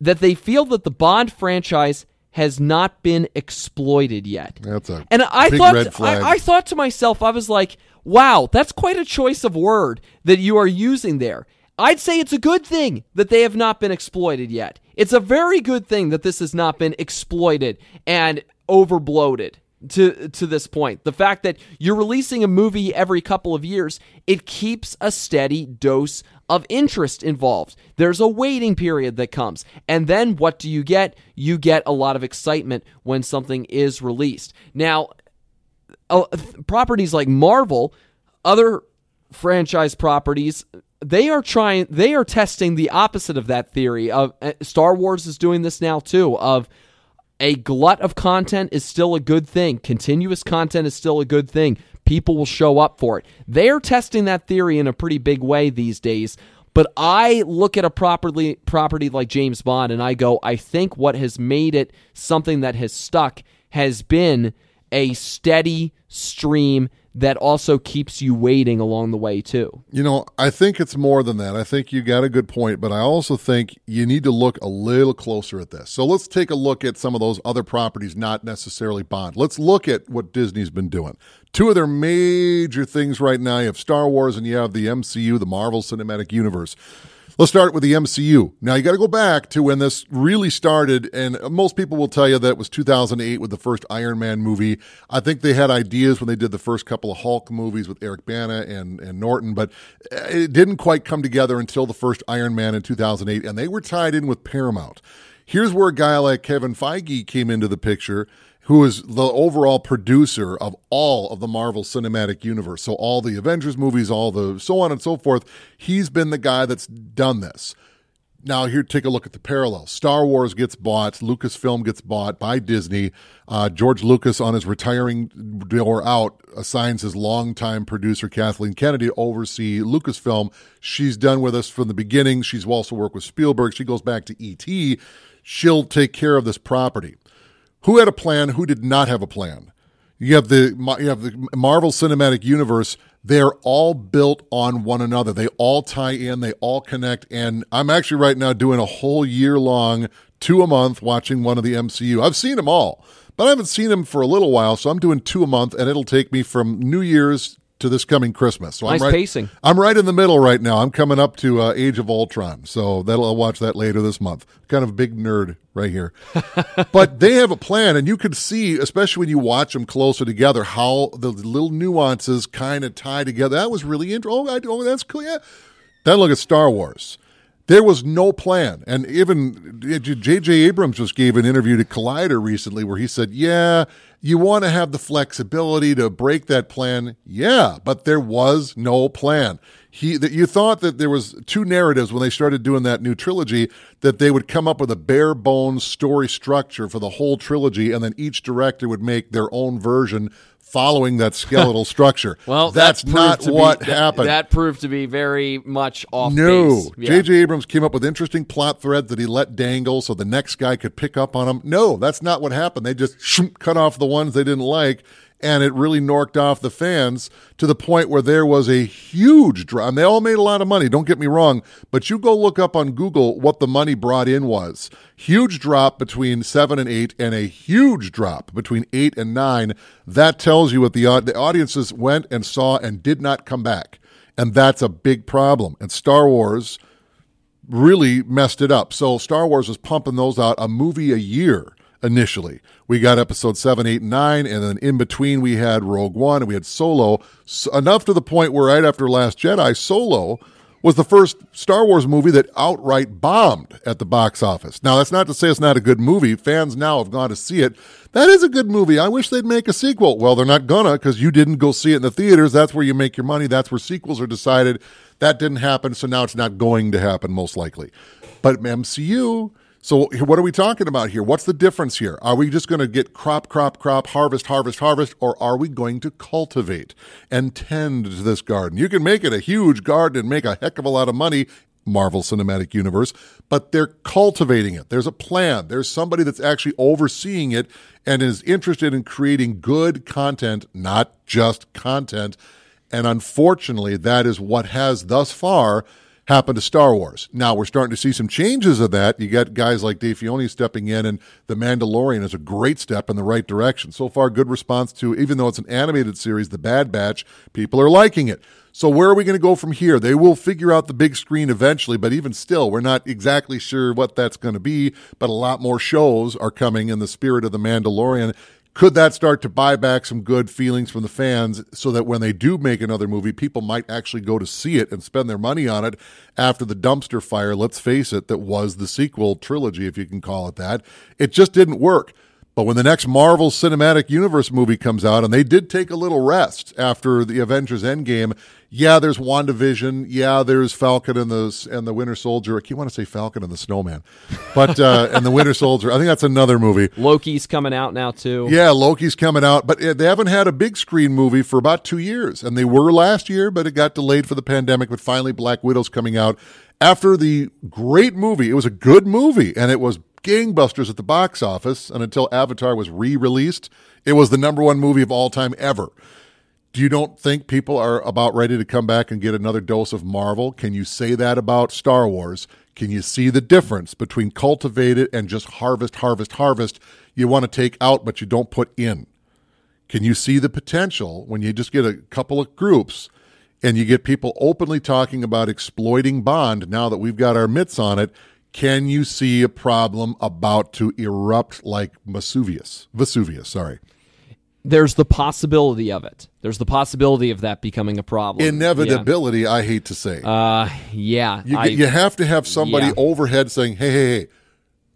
that they feel that the Bond franchise has not been exploited yet. That's a big red flag. I thought to myself, I was like, wow, that's quite a choice of word that you are using there. I'd say it's a good thing that they have not been exploited yet. It's a very good thing that this has not been exploited and overbloated to this point. The fact that you're releasing a movie every couple of years, it keeps a steady dose of interest involved. There's a waiting period that comes. And then what do you get? You get a lot of excitement when something is released. Now, properties like Marvel, other franchise properties, they are testing the opposite of that theory. Star Wars is doing this now too, of a glut of content is still a good thing. Continuous content is still a good thing. People will show up for it. They're testing that theory in a pretty big way these days. But I look at a property like James Bond and I go, I think what has made it something that has stuck has been a steady stream that also keeps you waiting along the way too. I think it's more than that. I think you got a good point, but I also think you need to look a little closer at this. So let's take a look at some of those other properties, not necessarily Bond. Let's look at what Disney's been doing. Two of their major things right now, you have Star Wars and you have the MCU, the Marvel Cinematic Universe. Let's start with the MCU. Now, you got to go back to when this really started, and most people will tell you that it was 2008 with the first Iron Man movie. I think they had ideas when they did the first couple of Hulk movies with Eric Bana and Norton, but it didn't quite come together until the first Iron Man in 2008, and they were tied in with Paramount. Here's where a guy like Kevin Feige came into the picture, who is the overall producer of all of the Marvel Cinematic Universe. So all the Avengers movies, all the so on and so forth. He's been the guy that's done this. Now, here, take a look at the parallel. Star Wars gets bought. Lucasfilm gets bought by Disney. George Lucas, on his retiring door out, assigns his longtime producer, Kathleen Kennedy, to oversee Lucasfilm. She's done with us from the beginning. She's also worked with Spielberg. She goes back to E.T. She'll take care of this property. Who had a plan? Who did not have a plan? You have the Marvel Cinematic Universe. They're all built on one another. They all tie in. They all connect. And I'm actually right now doing a whole year-long, 2 a month, watching one of the MCU. I've seen them all, but I haven't seen them for a little while, so I'm doing 2 a month, and it'll take me from New Year's to this coming Christmas. So nice pacing. I'm right in the middle right now. I'm coming up to Age of Ultron, so I'll watch that later this month. Kind of a big nerd right here. But they have a plan, and you can see, especially when you watch them closer together, how the little nuances kind of tie together. That was really interesting. Oh, that's cool, yeah. Then look at Star Wars. There was no plan, and even J.J. Abrams just gave an interview to Collider recently where he said, yeah, you want to have the flexibility to break that plan, yeah, but there was no plan. You thought that there was two narratives when they started doing that new trilogy, that they would come up with a bare-bones story structure for the whole trilogy, and then each director would make their own version following that skeletal structure. Well, that's not what happened. That proved to be very much off base. No. J.J. Abrams came up with interesting plot threads that he let dangle so the next guy could pick up on them. No, that's not what happened. They just cut off the ones they didn't like, and it really norked off the fans to the point where there was a huge drop. And they all made a lot of money, don't get me wrong, but you go look up on Google what the money brought in was. Huge drop between 7 and 8 and a huge drop between 8 and 9. That tells you what the audiences went and saw and did not come back. And that's a big problem. And Star Wars really messed it up. So Star Wars was pumping those out a movie a year. Initially, we got episode 7, 8, and 9, and then in between we had Rogue One and we had Solo, enough to the point where right after Last Jedi, Solo was the first Star Wars movie that outright bombed at the box office. Now, that's not to say it's not a good movie. Fans now have gone to see it. That is a good movie. I wish they'd make a sequel. Well, they're not gonna, because you didn't go see it in the theaters. That's where you make your money. That's where sequels are decided. That didn't happen, so now it's not going to happen, most likely. But MCU... So what are we talking about here? What's the difference here? Are we just going to get crop, harvest, or are we going to cultivate and tend to this garden? You can make it a huge garden and make a heck of a lot of money, Marvel Cinematic Universe, but they're cultivating it. There's a plan. There's somebody that's actually overseeing it and is interested in creating good content, not just content. And unfortunately, that is what has thus far happened to Star Wars. Now we're starting to see some changes of that. You got guys like Dave Filoni stepping in, and The Mandalorian is a great step in the right direction. So far, good response to, even though it's an animated series, The Bad Batch, people are liking it. So where are we going to go from here? They will figure out the big screen eventually, but even still, we're not exactly sure what that's going to be, but a lot more shows are coming in the spirit of The Mandalorian. Could that start to buy back some good feelings from the fans so that when they do make another movie, people might actually go to see it and spend their money on it after the dumpster fire, let's face it, that was the sequel trilogy, if you can call it that. It just didn't work. But when the next Marvel Cinematic Universe movie comes out, and they did take a little rest after the Avengers Endgame, yeah, there's WandaVision, yeah, there's Falcon and the Winter Soldier. I keep want to say Falcon and the Snowman, but and the Winter Soldier. I think that's another movie. Loki's coming out now too. Yeah, Loki's coming out, but they haven't had a big screen movie for about 2 years, and they were last year, but it got delayed for the pandemic. But finally, Black Widow's coming out after the great movie. It was a good movie, and it was gangbusters at the box office, and until Avatar was re-released, it was the #1 movie of all time ever. Do you don't think people are about ready to come back and get another dose of Marvel? Can you say that about Star Wars? Can you see the difference between cultivate it and just harvest? You want to take out, but you don't put in. Can you see the potential when you just get a couple of groups and you get people openly talking about exploiting Bond now that we've got our mitts on it? Can you see a problem about to erupt like Vesuvius? There's the possibility of it. There's the possibility of that becoming a problem. Inevitability, yeah. I hate to say. You have to have somebody overhead saying, hey,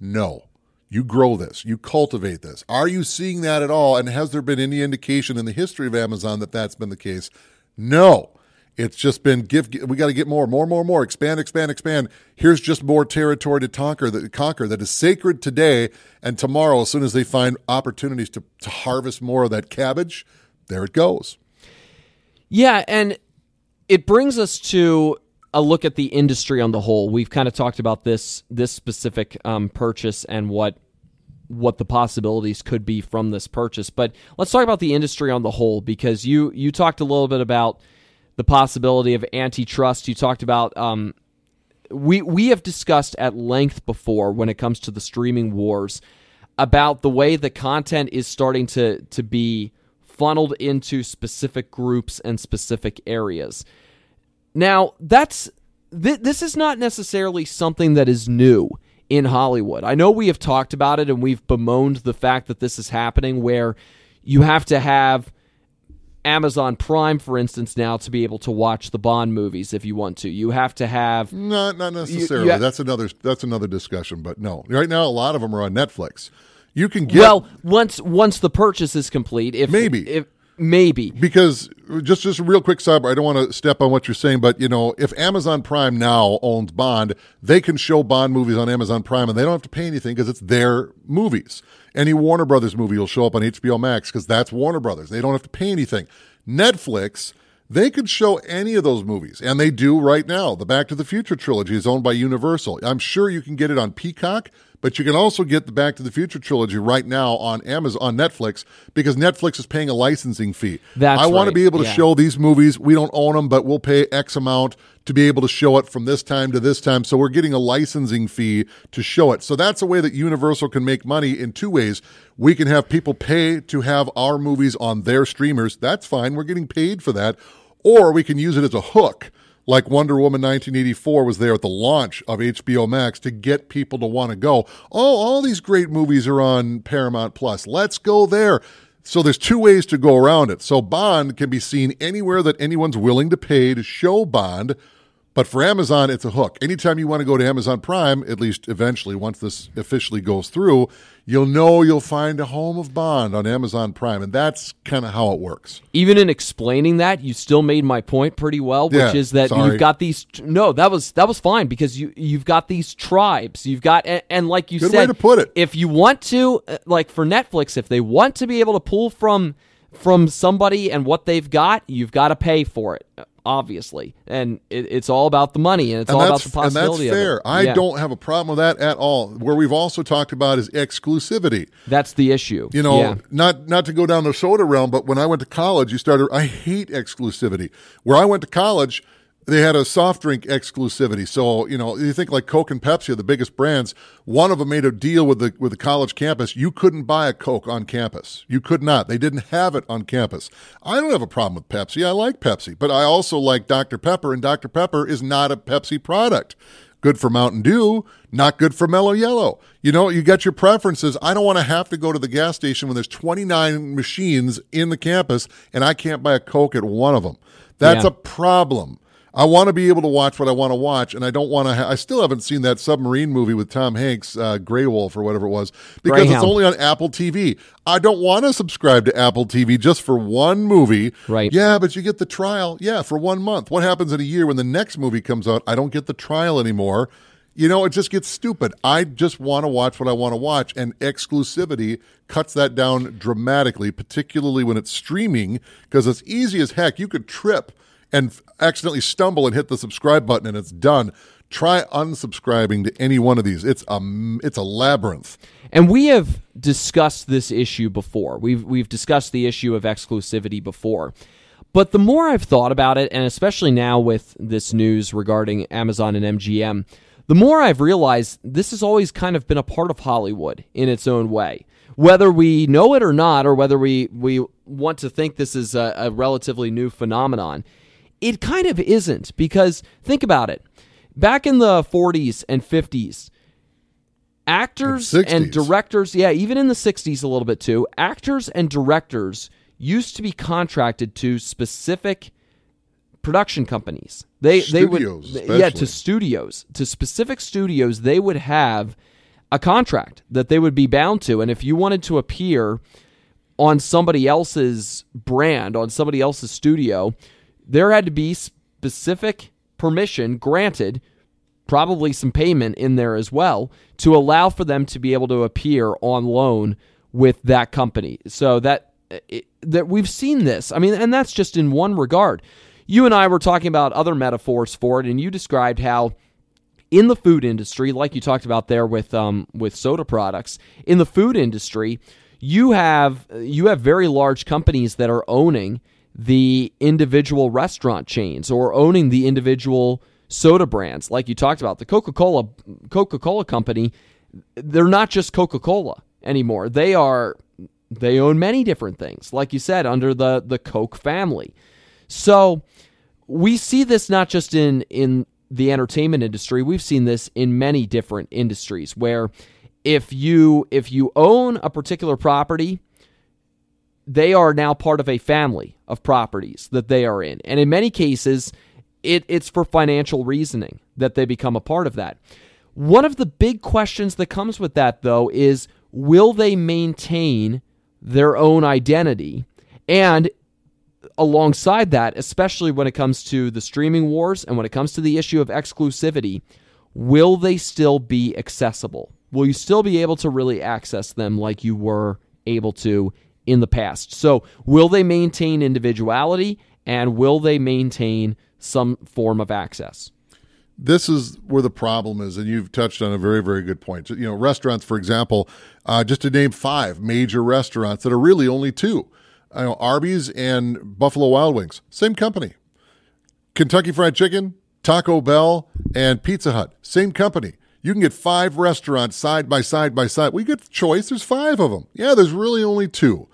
No. You grow this. You cultivate this. Are you seeing that at all? And has there been any indication in the history of Amazon that that's been the case? No. It's just been, we got to get more, expand. Here's just more territory to conquer that is sacred today and tomorrow. As soon as they find opportunities to harvest more of that cabbage, there it goes. Yeah, and it brings us to a look at the industry on the whole. We've kind of talked about this specific purchase and what the possibilities could be from this purchase. But let's talk about the industry on the whole, because you talked a little bit about the possibility of antitrust. You talked about we have discussed at length before when it comes to the streaming wars about the way the content is starting to be funneled into specific groups and specific areas. Now, this is not necessarily something that is new in Hollywood. I know we have talked about it and we've bemoaned the fact that this is happening, where you have to have Amazon Prime, for instance, now to be able to watch the Bond movies if you want to. You have to have... Not necessarily. That's another discussion, but no. Right now, a lot of them are on Netflix. You can get... Well, once the purchase is complete, Maybe. Because, just a real quick sidebar, I don't want to step on what you're saying, but, if Amazon Prime now owns Bond, they can show Bond movies on Amazon Prime, and they don't have to pay anything because it's their movies. Any Warner Brothers movie will show up on HBO Max because that's Warner Brothers. They don't have to pay anything. Netflix, they could show any of those movies, and they do right now. The Back to the Future trilogy is owned by Universal. I'm sure you can get it on Peacock, but you can also get the Back to the Future trilogy right now on Amazon, on Netflix, because Netflix is paying a licensing fee. I want to be able to show these movies. We don't own them, but we'll pay X amount to be able to show it from this time to this time. So we're getting a licensing fee to show it. So that's a way that Universal can make money in two ways. We can have people pay to have our movies on their streamers. That's fine. We're getting paid for that. Or we can use it as a hook. Like Wonder Woman 1984 was there at the launch of HBO Max to get people to want to go, all these great movies are on Paramount Plus. Let's go there. So there's two ways to go around it. So Bond can be seen anywhere that anyone's willing to pay to show Bond. But for Amazon, it's a hook. Anytime you want to go to Amazon Prime, at least eventually, once this officially goes through, you'll find a home of Bond on Amazon Prime, and that's kind of how it works. Even in explaining that, you still made my point pretty well, which is that you've got these... No, that was fine, because you've got these tribes. You've got... And like you said... Good way to put it. If you want to... Like for Netflix, if they want to be able to pull from somebody and what they've got, you've got to pay for it, obviously. And it's all about the money, and it's all about the possibility of it. And that's fair. I don't have a problem with that at all. Where we've also talked about is exclusivity. That's the issue. Not to go down the soda realm, but when I went to college, I hate exclusivity. Where I went to college, they had a soft drink exclusivity. So, you think like Coke and Pepsi are the biggest brands. One of them made a deal with the college campus. You couldn't buy a Coke on campus. You could not. They didn't have it on campus. I don't have a problem with Pepsi. I like Pepsi. But I also like Dr. Pepper, and Dr. Pepper is not a Pepsi product. Good for Mountain Dew, not good for Mellow Yellow. You got your preferences. I don't want to have to go to the gas station when there's 29 machines in the campus, and I can't buy a Coke at one of them. That's a problem. I want to be able to watch what I want to watch, and I don't want to. I still haven't seen that submarine movie with Tom Hanks, Grey Wolf or whatever it was, because Greyhound. It's only on Apple TV. I don't want to subscribe to Apple TV just for one movie. Right? Yeah, but you get the trial. Yeah, for 1 month. What happens in a year when the next movie comes out? I don't get the trial anymore. It just gets stupid. I just want to watch what I want to watch, and exclusivity cuts that down dramatically, particularly when it's streaming, because it's easy as heck. You could trip and accidentally stumble and hit the subscribe button, and it's done. Try unsubscribing to any one of these. It's a labyrinth. And we have discussed this issue before. We've discussed the issue of exclusivity before. But the more I've thought about it, and especially now with this news regarding Amazon and MGM, the more I've realized this has always kind of been a part of Hollywood in its own way. Whether we know it or not, or whether we want to think this is a relatively new phenomenon, it kind of isn't, because think about it. Back in the 40s and 50s, actors and directors, even in the 60s a little bit too, actors and directors used to be contracted to specific production companies. They would, especially. To specific studios, they would have a contract that they would be bound to. And if you wanted to appear on somebody else's brand, on somebody else's studio, there had to be specific permission granted, probably some payment in there as well, to allow for them to be able to appear on loan with that company. So that we've seen this. I mean, and that's just in one regard. You and I were talking about other metaphors for it, and you described how in the food industry, like you talked about there with soda products, in the food industry, you have very large companies that are owning the individual restaurant chains or owning the individual soda brands. Like you talked about, the Coca-Cola company, they're not just Coca-Cola anymore. They own many different things, like you said, under the Coke family. So we see this not just in the entertainment industry. We've seen this in many different industries where if you own a particular property, they are now part of a family of properties that they are in. And in many cases, it's for financial reasoning that they become a part of that. One of the big questions that comes with that, though, is will they maintain their own identity? And alongside that, especially when it comes to the streaming wars and when it comes to the issue of exclusivity, will they still be accessible? Will you still be able to really access them like you were able to in the past? So will they maintain individuality, and will they maintain some form of access? This is where the problem is, and you've touched on a very, very good point. You know, restaurants, for example, just to name 5 major restaurants that are really only 2. I know Arby's and Buffalo Wild Wings, same company. Kentucky Fried Chicken, Taco Bell, and Pizza Hut, same company. You can get 5 restaurants side by side by side. We get the choice. There's 5 of them. Yeah, there's really only 2.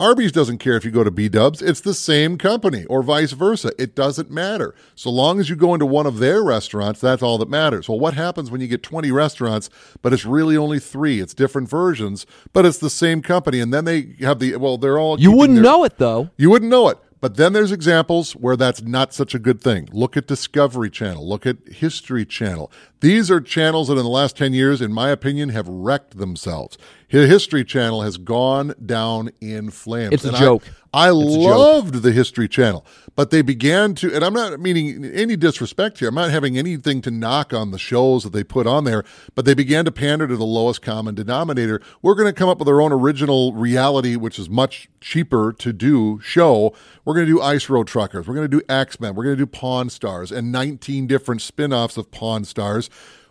Arby's doesn't care if you go to B-Dubs. It's the same company, or vice versa. It doesn't matter. So long as you go into one of their restaurants, that's all that matters. Well, what happens when you get 20 restaurants, but it's really only 3? It's different versions, but it's the same company. And then they have they're all... You wouldn't know it, though. You wouldn't know it. But then there's examples where that's not such a good thing. Look at Discovery Channel. Look at History Channel. These are channels that in the last 10 years, in my opinion, have wrecked themselves. History Channel has gone down in flames. It's a joke. I loved the History Channel, but they began to, and I'm not meaning any disrespect here. I'm not having anything to knock on the shows that they put on there, but they began to pander to the lowest common denominator. We're going to come up with our own original reality, which is much cheaper to do show. We're going to do Ice Road Truckers. We're going to do Axemen. We're going to do Pawn Stars and 19 different spin-offs of Pawn Stars.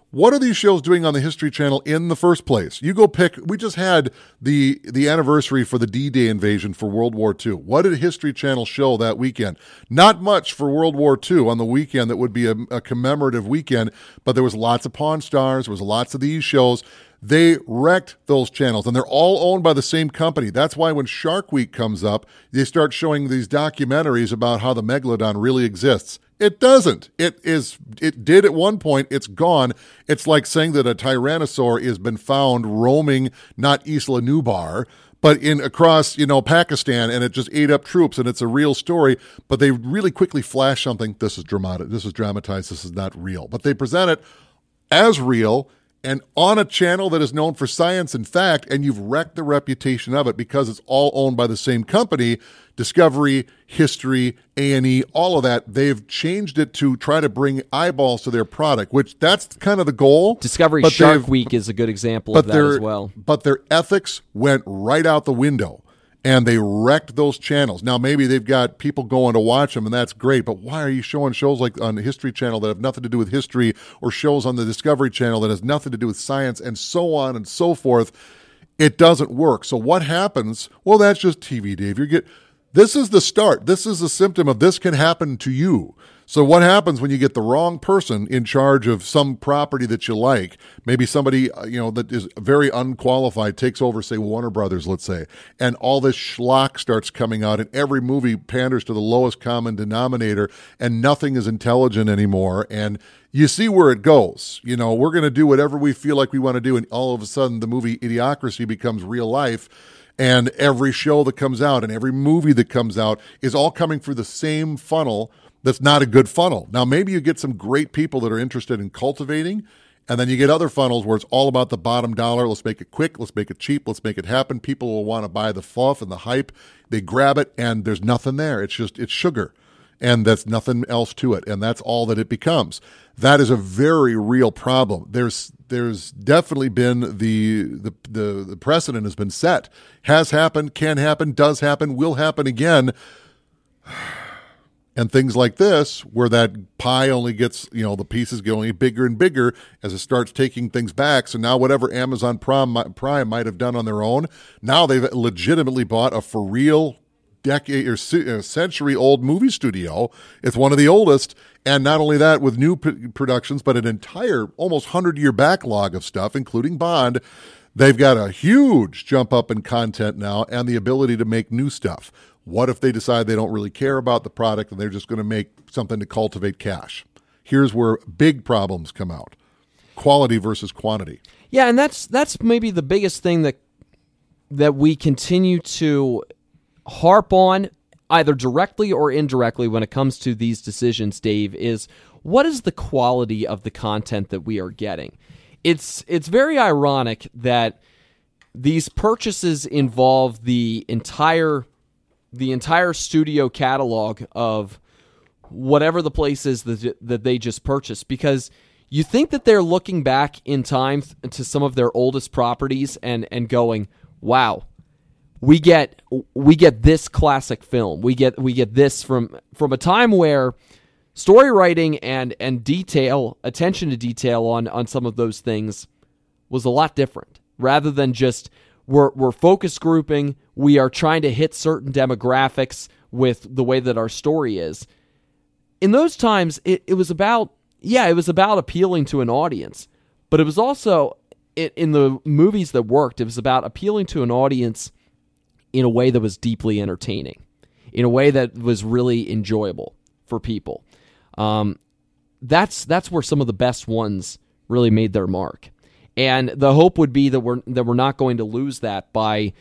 What are these shows doing on the History Channel in the first place? You go pick, we just had the anniversary for the D-Day invasion for World War II. What did History Channel show that weekend? Not much for World War II on the weekend that would be a commemorative weekend, but there was lots of Pawn Stars, there was lots of these shows. They wrecked those channels, and they're all owned by the same company. That's why when Shark Week comes up, they start showing these documentaries about how the megalodon really exists. It doesn't. It did at one point. It's gone. It's like saying that a tyrannosaur has been found roaming, not Isla Nublar, but across, Pakistan, and it just ate up troops, and it's a real story, but they really quickly flash something. This is dramatic. This is dramatized. This is not real. But they present it as real, and on a channel that is known for science and fact, and you've wrecked the reputation of it because it's all owned by the same company. Discovery, History, A&E, all of that, they've changed it to try to bring eyeballs to their product, which that's kind of the goal. Discovery Shark Week is a good example of that as well. But their ethics went right out the window, and they wrecked those channels. Now, maybe they've got people going to watch them, and that's great, but why are you showing shows like on the History Channel that have nothing to do with history, or shows on the Discovery Channel that has nothing to do with science, and so on and so forth? It doesn't work. So what happens? Well, that's just TV, Dave. This is the start. This is the symptom of this can happen to you. So what happens when you get the wrong person in charge of some property that you like? Maybe somebody, that is very unqualified takes over, say, Warner Brothers, let's say, and all this schlock starts coming out, and every movie panders to the lowest common denominator, and nothing is intelligent anymore, and you see where it goes. We're going to do whatever we feel like we want to do, and all of a sudden the movie Idiocracy becomes real life. And every show that comes out and every movie that comes out is all coming through the same funnel that's not a good funnel. Now, maybe you get some great people that are interested in cultivating And then you get other funnels where it's all about the bottom dollar. Let's make it quick. Let's make it cheap. Let's make it happen. People will want to buy the fluff and the hype. They grab it, and there's nothing there. It's just, it's sugar. And that's nothing else to it. And that's all that it becomes. That is a very real problem. There's definitely been the precedent has been set. Has happened, can happen, does happen, will happen again. And things like this, where that pie only gets, you know, the pieces get only bigger and bigger as it starts taking things back. So now whatever Amazon Prime might have done on their own, now they've legitimately bought a for real decade or century-old movie studio. It's one of the oldest. And not only that, with new productions, but an entire almost 100-year backlog of stuff, including Bond. They've got a huge jump up in content now and the ability to make new stuff. What if they decide they don't really care about the product and they're just going to make something to cultivate cash? Here's where big problems come out. Quality versus quantity. Yeah, and that's maybe the biggest thing that we continue to harp on, either directly or indirectly, when it comes to these decisions, Dave, is what is the quality of the content that we are getting? It's very ironic that these purchases involve the entire studio catalog of whatever the place is that they just purchased, because you think that they're looking back in time to some of their oldest properties and going, wow, we get this classic film. We get this from a time where story writing and detail, attention to detail on some of those things was a lot different, rather than just we're focus grouping. We are trying to hit certain demographics with the way that our story is. In those times, it was about appealing to an audience, but it was also, in the movies that worked, it was about appealing to an audience in a way that was deeply entertaining, in a way that was really enjoyable for people. That's where some of the best ones really made their mark. And the hope would be that we're not going to lose that by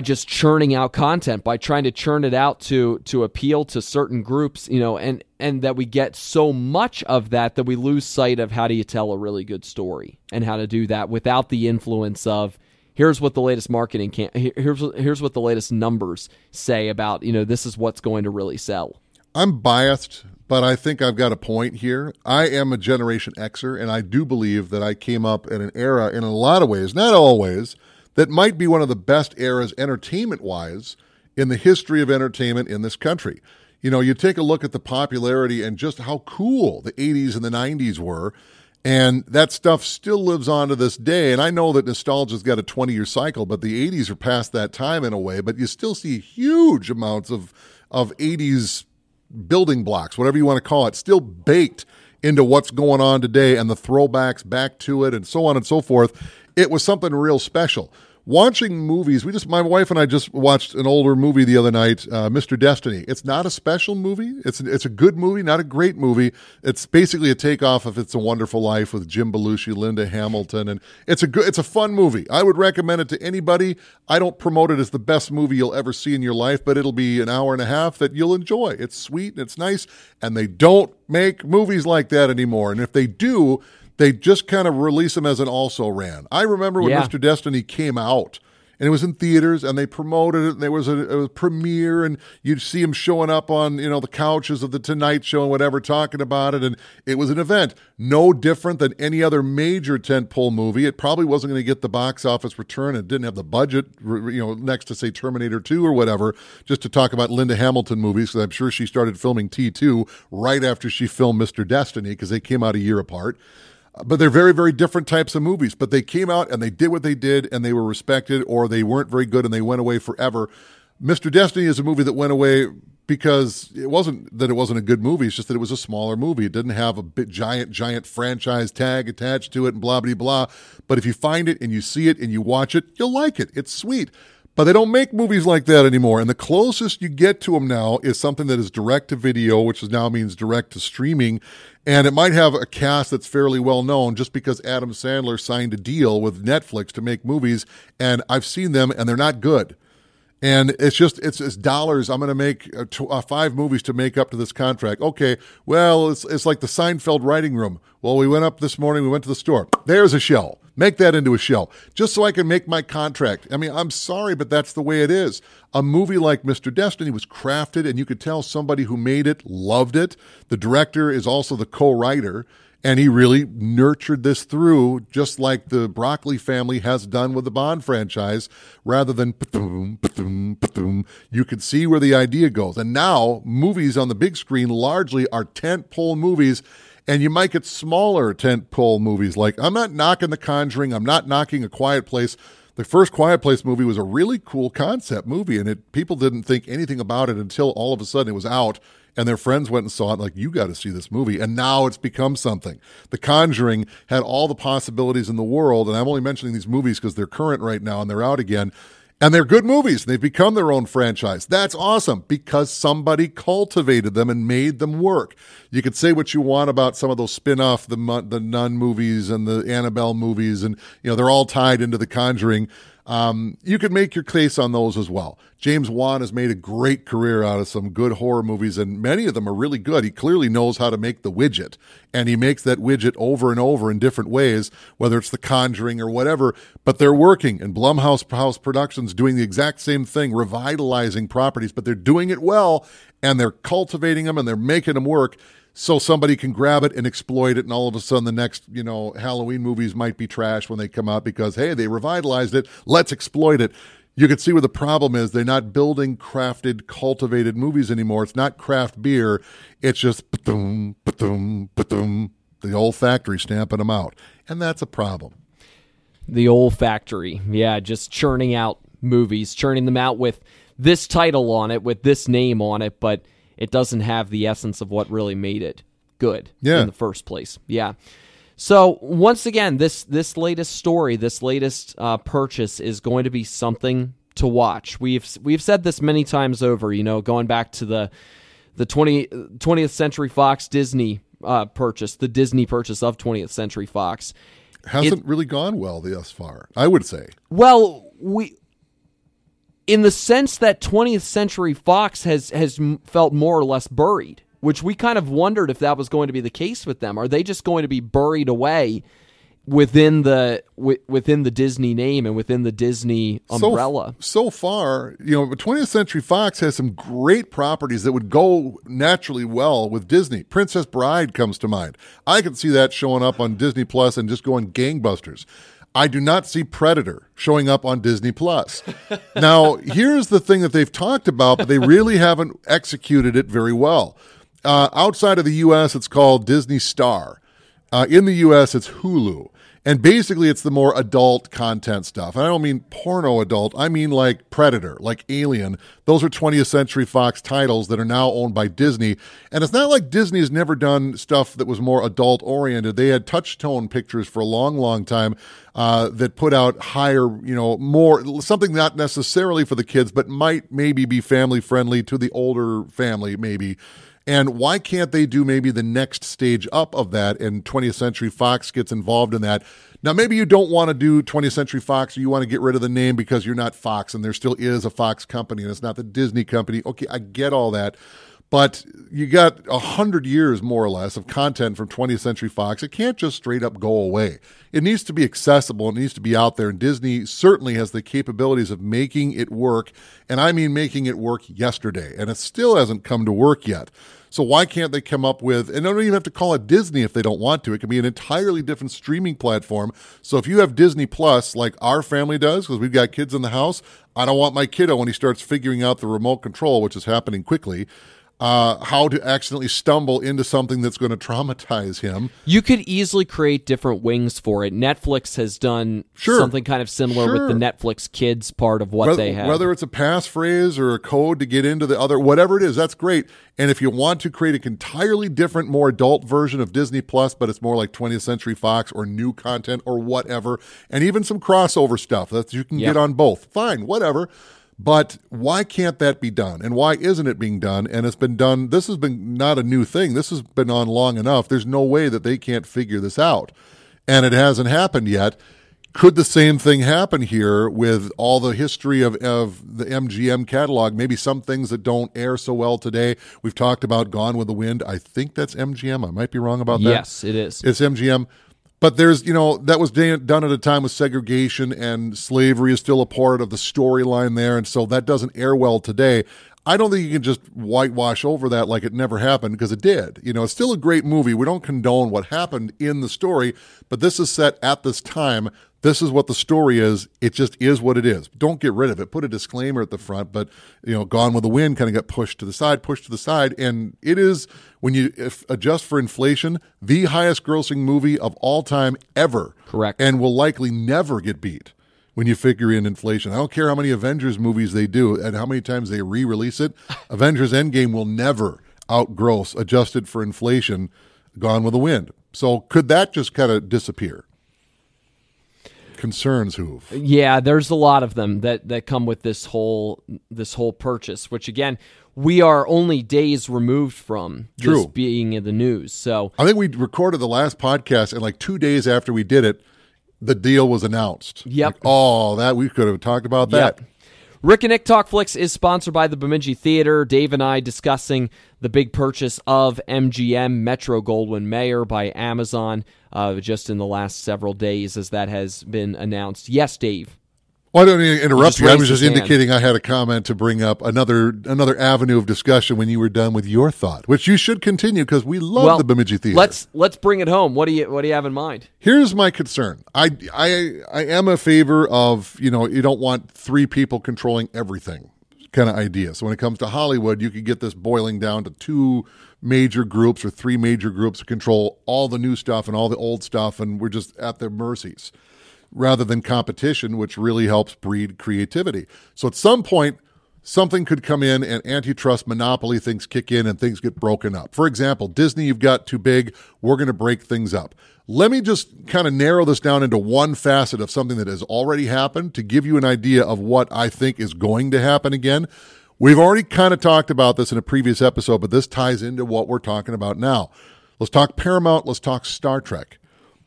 just churning out content, by trying to churn it out to appeal to certain groups, you know, and that we get so much of that we lose sight of how do you tell a really good story and how to do that without the influence of here's what the latest marketing here's what the latest numbers say about, you know, this is what's going to really sell. I'm biased, but I think I've got a point here. I am a Generation Xer, and I do believe that I came up in an era, in a lot of ways, not always, that might be one of the best eras entertainment-wise in the history of entertainment in this country. You know, you take a look at the popularity and just how cool the 80s and the 90s were, and that stuff still lives on to this day. And I know that nostalgia's got a 20-year cycle, but the 80s are past that time in a way, but you still see huge amounts of 80s building blocks, whatever you want to call it, still baked into what's going on today and the throwbacks back to it and so on and so forth. It was something real special. Watching movies, my wife and I just watched an older movie the other night, Mr. Destiny. It's not a special movie. It's a good movie, not a great movie. It's basically a takeoff of It's a Wonderful Life with Jim Belushi, Linda Hamilton, and it's a fun movie. I would recommend it to anybody. I don't promote it as the best movie you'll ever see in your life, but it'll be an hour and a half that you'll enjoy. It's sweet and it's nice, and they don't make movies like that anymore. And if they do, they just kind of release them as an also-ran. I remember when Mr. Destiny came out, and it was in theaters, and they promoted it, and there was a premiere, and you'd see him showing up on, you know, the couches of the Tonight Show and whatever, talking about it, and it was an event. No different than any other major tentpole movie. It probably wasn't going to get the box office return. It didn't have the budget, you know, next to, say, Terminator 2 or whatever, just to talk about Linda Hamilton movies, because I'm sure she started filming T2 right after she filmed Mr. Destiny, because they came out a year apart. But they're very, very different types of movies. But they came out and they did what they did and they were respected, or they weren't very good and they went away forever. Mr. Destiny is a movie that went away because it wasn't that it wasn't a good movie. It's just that it was a smaller movie. It didn't have a big, giant franchise tag attached to it and blah, blah, blah. But if you find it and you see it and you watch it, you'll like it. It's sweet. But they don't make movies like that anymore. And the closest you get to them now is something that is direct to video, which now means direct to streaming. And it might have a cast that's fairly well known just because Adam Sandler signed a deal with Netflix to make movies. And I've seen them and they're not good. And it's just, it's dollars. I'm going to make five movies to make up to this contract. Okay, well, it's like the Seinfeld writing room. Well, we went up this morning, we went to the store. There's a shell. Make that into a shell, just so I can make my contract. I mean, I'm sorry, but that's the way it is. A movie like Mr. Destiny was crafted, and you could tell somebody who made it loved it. The director is also the co-writer, and he really nurtured this through, just like the Broccoli family has done with the Bond franchise, rather than pa-thum, pa-thum, pa-thum. You could see where the idea goes. And now, movies on the big screen largely are tentpole movies. And you might get smaller tentpole movies. Like, I'm not knocking The Conjuring. I'm not knocking A Quiet Place. The first Quiet Place movie was a really cool concept movie, and people didn't think anything about it until all of a sudden it was out, and their friends went and saw it, like, you got to see this movie. And now it's become something. The Conjuring had all the possibilities in the world, and I'm only mentioning these movies because they're current right now and they're out again. And they're good movies. They've become their own franchise. That's awesome, because somebody cultivated them and made them work. You could say what you want about some of those spin-off, the Nun movies and the Annabelle movies, and you know they're all tied into The Conjuring. You could make your case on those as well. James Wan has made a great career out of some good horror movies, and many of them are really good. He clearly knows how to make the widget, and he makes that widget over and over in different ways, whether it's The Conjuring or whatever, but they're working, and Blumhouse Productions doing the exact same thing, revitalizing properties, but they're doing it well, and they're cultivating them, and they're making them work. So somebody can grab it and exploit it, and all of a sudden the next, Halloween movies might be trash when they come out because, hey, they revitalized it, let's exploit it. You can see where the problem is. They're not building crafted, cultivated movies anymore. It's not craft beer. It's just ba-doom, ba-doom, ba-doom, the olfactory stamping them out, and that's a problem. The olfactory, yeah, just churning out movies, churning them out with this title on it, with this name on it, but it doesn't have the essence of what really made it good in the first place. Yeah. So once again, this latest story, this latest purchase is going to be something to watch. We've said this many times over. Going back to the 20th Century Fox Disney purchase, the Disney purchase of 20th Century Fox hasn't really gone well thus far, I would say. Well, in the sense that 20th Century Fox has felt more or less buried, which we kind of wondered if that was going to be the case with them. Are they just going to be buried away within the Disney name and within the Disney umbrella? So far, 20th Century Fox has some great properties that would go naturally well with Disney. Princess Bride comes to mind. I could see that showing up on Disney Plus and just going gangbusters. I do not see Predator showing up on Disney Plus. Now, here's the thing that they've talked about, but they really haven't executed it very well. Outside of the U.S., it's called Disney Star. In the U.S., it's Hulu. And basically, it's the more adult content stuff. And I don't mean porno adult. I mean like Predator, like Alien. Those are 20th Century Fox titles that are now owned by Disney. And it's not like Disney has never done stuff that was more adult-oriented. They had Touchstone Pictures for a long, long time that put out higher, more, something not necessarily for the kids, but might maybe be family-friendly to the older family, maybe. And why can't they do maybe the next stage up of that, and 20th Century Fox gets involved in that? Now, maybe you don't want to do 20th Century Fox, or you want to get rid of the name because you're not Fox, and there still is a Fox company, and it's not the Disney company. Okay, I get all that. But you got 100 years, more or less, of content from 20th Century Fox. It can't just straight up go away. It needs to be accessible. It needs to be out there. And Disney certainly has the capabilities of making it work. And I mean making it work yesterday. And it still hasn't come to work yet. So why can't they come up with, and they don't even have to call it Disney if they don't want to. It can be an entirely different streaming platform. So if you have Disney Plus, like our family does, because we've got kids in the house, I don't want my kiddo, when he starts figuring out the remote control, which is happening quickly, how to accidentally stumble into something that's going to traumatize him. You could easily create different wings for it. Netflix has done something kind of similar with the Netflix Kids part of what they have. Whether it's a passphrase or a code to get into the other, whatever it is, that's great. And if you want to create an entirely different, more adult version of Disney Plus, but it's more like 20th Century Fox or new content or whatever, and even some crossover stuff that you can get on both, fine, whatever. But why can't that be done? And why isn't it being done? And it's been done. This has been not a new thing. This has been on long enough. There's no way that they can't figure this out. And it hasn't happened yet. Could the same thing happen here with all the history of the MGM catalog? Maybe some things that don't air so well today. We've talked about Gone with the Wind. I think that's MGM. I might be wrong about that. Yes, it is. It's MGM. But there's, you know, that was done at a time with segregation, and slavery is still a part of the storyline there, and so that doesn't air well today. I don't think you can just whitewash over that like it never happened, because it did. You know, it's still a great movie. We don't condone what happened in the story, but this is set at this time. This is what the story is. It just is what it is. Don't get rid of it. Put a disclaimer at the front, but, you know, Gone with the Wind kind of got pushed to the side, and it is, when you adjust for inflation, the highest grossing movie of all time ever. Correct. And will likely never get beat. When you figure in inflation, I don't care how many Avengers movies they do and how many times they re-release it, Avengers Endgame will never outgross, adjusted for inflation, Gone with the Wind. So could that just kind of disappear? Concerns, Hoof. Yeah, there's a lot of them that come with this whole purchase, which, again, we are only days removed from this being in the news. So I think we recorded the last podcast, and like 2 days after we did it, the deal was announced. Yep. Like, oh, that we could have talked about that. Yep. Rick and Nick Talk Flicks is sponsored by the Bemidji Theater. Dave and I discussing the big purchase of MGM, Metro-Goldwyn-Mayer by Amazon, just in the last several days as that has been announced. Yes, Dave. Well, I don't need to interrupt you. I was just indicating I had a comment to bring up another avenue of discussion when you were done with your thought, which you should continue because we love the Bemidji Theater. Let's bring it home. What do you have in mind? Here's my concern. I am a favor of, you know, you don't want three people controlling everything kind of idea. So when it comes to Hollywood, you could get this boiling down to two major groups or three major groups that control all the new stuff and all the old stuff, and we're just at their mercies, rather than competition, which really helps breed creativity. So at some point, something could come in and antitrust monopoly things kick in and things get broken up. For example, Disney, you've got too big. We're going to break things up. Let me just kind of narrow this down into one facet of something that has already happened to give you an idea of what I think is going to happen again. We've already kind of talked about this in a previous episode, but this ties into what we're talking about now. Let's talk Paramount. Let's talk Star Trek.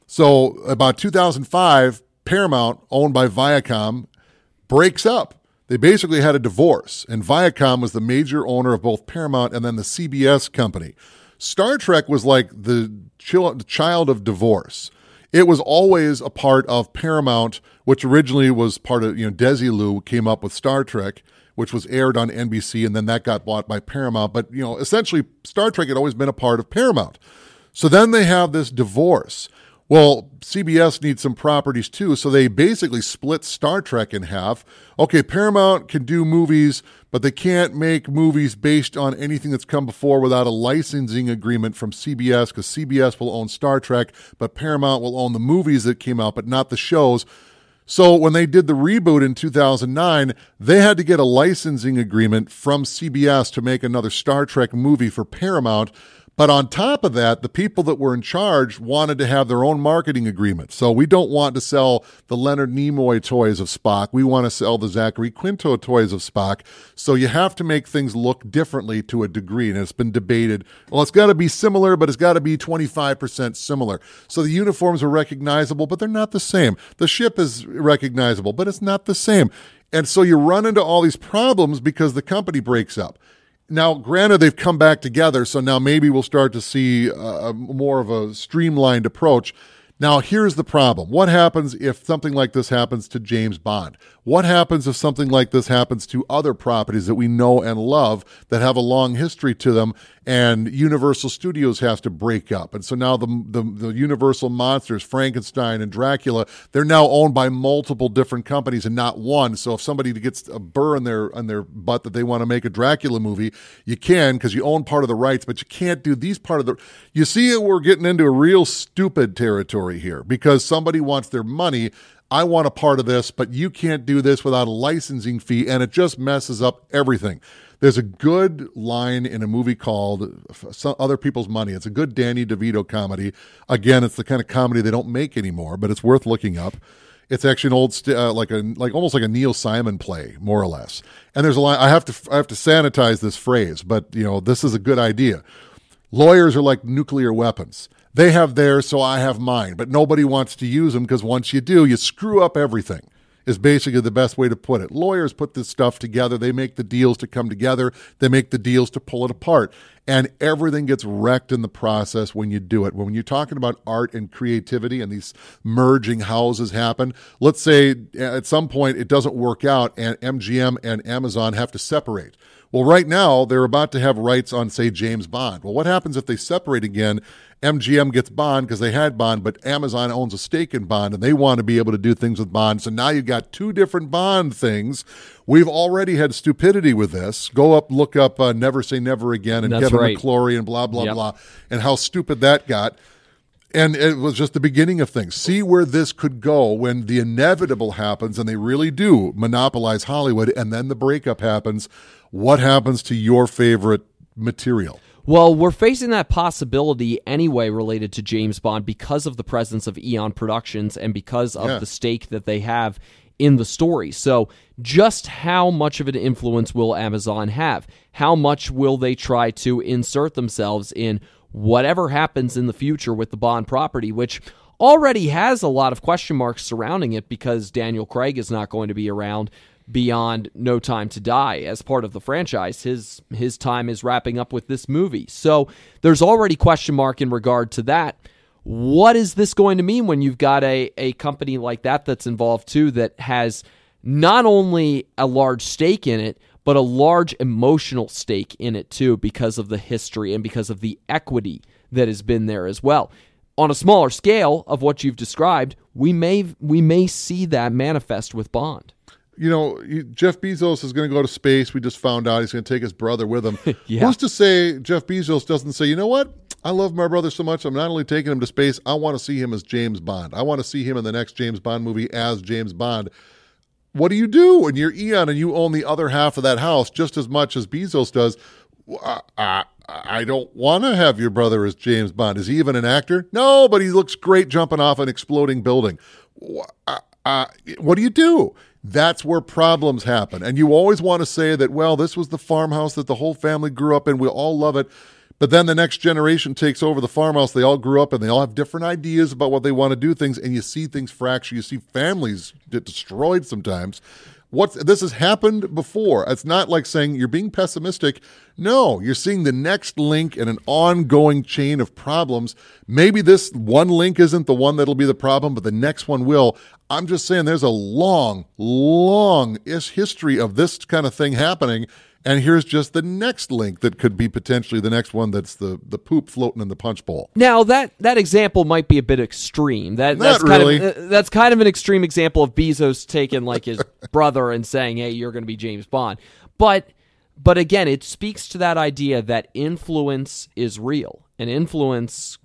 So about 2005, Paramount, owned by Viacom, breaks up. They basically had a divorce, and Viacom was the major owner of both Paramount and then the CBS company. Star Trek was like the child of divorce. It was always a part of Paramount, which originally was part of, you know, Desilu came up with Star Trek, which was aired on NBC, and then that got bought by Paramount. But, you know, essentially Star Trek had always been a part of Paramount. So then they have this divorce. Well, CBS needs some properties too, so they basically split Star Trek in half. Okay, Paramount can do movies, but they can't make movies based on anything that's come before without a licensing agreement from CBS, because CBS will own Star Trek, but Paramount will own the movies that came out, but not the shows. So when they did the reboot in 2009, they had to get a licensing agreement from CBS to make another Star Trek movie for Paramount. But on top of that, the people that were in charge wanted to have their own marketing agreement. So we don't want to sell the Leonard Nimoy toys of Spock. We want to sell the Zachary Quinto toys of Spock. So you have to make things look differently to a degree. And it's been debated, well, it's got to be similar, but it's got to be 25% similar. So the uniforms are recognizable, but they're not the same. The ship is recognizable, but it's not the same. And so you run into all these problems because the company breaks up. Now, granted, they've come back together, so now maybe we'll start to see more of a streamlined approach. Now, here's the problem. What happens if something like this happens to James Bond? What happens if something like this happens to other properties that we know and love that have a long history to them, and Universal Studios has to break up? And so now the Universal monsters, Frankenstein and Dracula, they're now owned by multiple different companies and not one. So if somebody gets a burr in their butt that they want to make a Dracula movie, you can, because you own part of the rights, but you can't do these part of the... You see, we're getting into a real stupid territory here because somebody wants their money. I want a part of this, but you can't do this without a licensing fee, and it just messes up everything. There's a good line in a movie called Other People's Money. It's a good Danny DeVito comedy. Again, it's the kind of comedy they don't make anymore, but it's worth looking up. It's actually an old, almost like a Neil Simon play, more or less. And there's a line. I have to sanitize this phrase, but you know, this is a good idea. Lawyers are like nuclear weapons. They have theirs, so I have mine, but nobody wants to use them because once you do, you screw up everything, is basically the best way to put it. Lawyers put this stuff together. They make the deals to come together. They make the deals to pull it apart. And everything gets wrecked in the process when you do it. When you're talking about art and creativity and these merging houses happen, let's say at some point it doesn't work out and MGM and Amazon have to separate. Well, right now, they're about to have rights on, say, James Bond. Well, what happens if they separate again? MGM gets Bond because they had Bond, but Amazon owns a stake in Bond, and they want to be able to do things with Bond. So now you've got two different Bond things. We've already had stupidity with this. Go up, look up Never Say Never Again and Kevin McClory and blah, blah, blah, and how stupid that got. And it was just the beginning of things. See where this could go when the inevitable happens, and they really do monopolize Hollywood, and then the breakup happens. What happens to your favorite material? Well, we're facing that possibility anyway related to James Bond because of the presence of Eon Productions and because of the stake that they have in the story. So just how much of an influence will Amazon have? How much will they try to insert themselves in whatever happens in the future with the Bond property, which already has a lot of question marks surrounding it because Daniel Craig is not going to be around beyond No Time to Die as part of the franchise. His time is wrapping up with this movie. So there's already question mark in regard to that. What is this going to mean when you've got a company like that that's involved too that has not only a large stake in it, but a large emotional stake in it too because of the history and because of the equity that has been there as well. On a smaller scale of what you've described, we may see that manifest with Bond. You know, Jeff Bezos is going to go to space. We just found out he's going to take his brother with him. Who's to say Jeff Bezos doesn't say, you know what? I love my brother so much. I'm not only taking him to space, I want to see him as James Bond. I want to see him in the next James Bond movie as James Bond. What do you do when you're Eon and you own the other half of that house just as much as Bezos does? I don't want to have your brother as James Bond. Is he even an actor? No, but he looks great jumping off an exploding building. What do you do? That's where problems happen. And you always want to say that, well, this was the farmhouse that the whole family grew up in. We all love it. But then the next generation takes over the farmhouse. They all grew up and they all have different ideas about what they want to do things. And you see things fracture. You see families get destroyed sometimes. This has happened before. It's not like saying you're being pessimistic. No, you're seeing the next link in an ongoing chain of problems. Maybe this one link isn't the one that'll be the problem, but the next one will. I'm just saying there's a long, long history of this kind of thing happening. And here's just the next link that could be potentially the next one that's the poop floating in the punch bowl. Now, that example might be a bit extreme. That's kind of an extreme example of Bezos taking like his brother and saying, hey, you're going to be James Bond. But again, it speaks to that idea that influence is real. And influence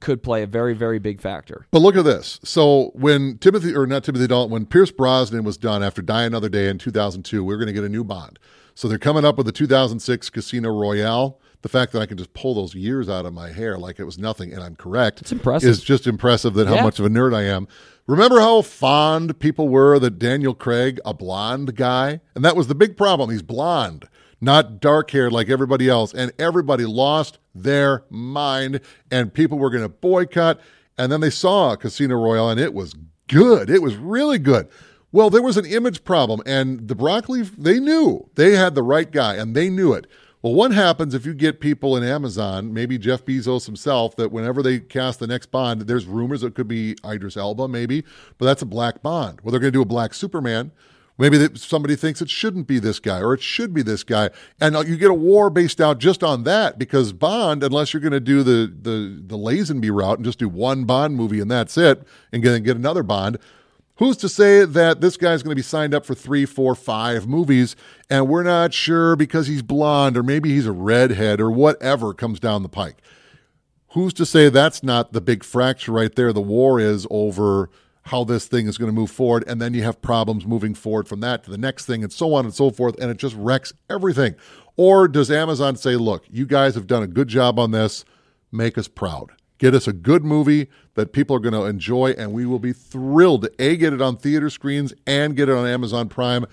could play a very, very big factor. But look at this. So when Pierce Brosnan was done after Die Another Day in 2002, we were going to get a new Bond. So they're coming up with a 2006 Casino Royale. The fact that I can just pull those years out of my hair like it was nothing, and I'm correct, it's impressive. Is just impressive that how much of a nerd I am. Remember how fond people were that Daniel Craig, a blonde guy? And that was the big problem. He's blonde, not dark-haired like everybody else. And everybody lost their mind, and people were going to boycott. And then they saw Casino Royale, and it was good. It was really good. Well, there was an image problem, and the Broccoli, they knew. They had the right guy, and they knew it. Well, what happens if you get people in Amazon, maybe Jeff Bezos himself, that whenever they cast the next Bond, there's rumors it could be Idris Elba maybe, but that's a black Bond. Well, they're going to do a black Superman. Maybe somebody thinks it shouldn't be this guy or it should be this guy. And you get a war based out just on that because Bond, unless you're going to do the Lazenby route and just do one Bond movie and that's it and get another Bond, who's to say that this guy's going to be signed up for 3, 4, 5 movies, and we're not sure because he's blonde or maybe he's a redhead or whatever comes down the pike? Who's to say that's not the big fracture right there? The war is over how this thing is going to move forward, and then you have problems moving forward from that to the next thing and so on and so forth, and it just wrecks everything. Or does Amazon say, look, you guys have done a good job on this. Make us proud. Get us a good movie that people are going to enjoy, and we will be thrilled to, A, get it on theater screens and get it on Amazon Prime.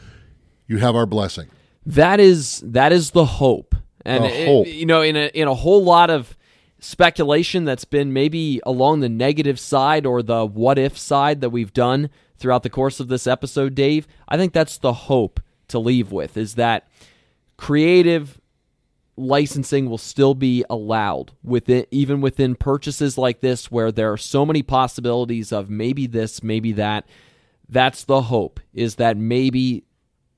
You have our blessing. That is the hope. And the hope. It, you know, in a whole lot of speculation that's been maybe along the negative side or the what-if side that we've done throughout the course of this episode, Dave, I think that's the hope to leave with, is that creative licensing will still be allowed within, even within purchases like this where there are so many possibilities of maybe this, maybe that. That's the hope, is that maybe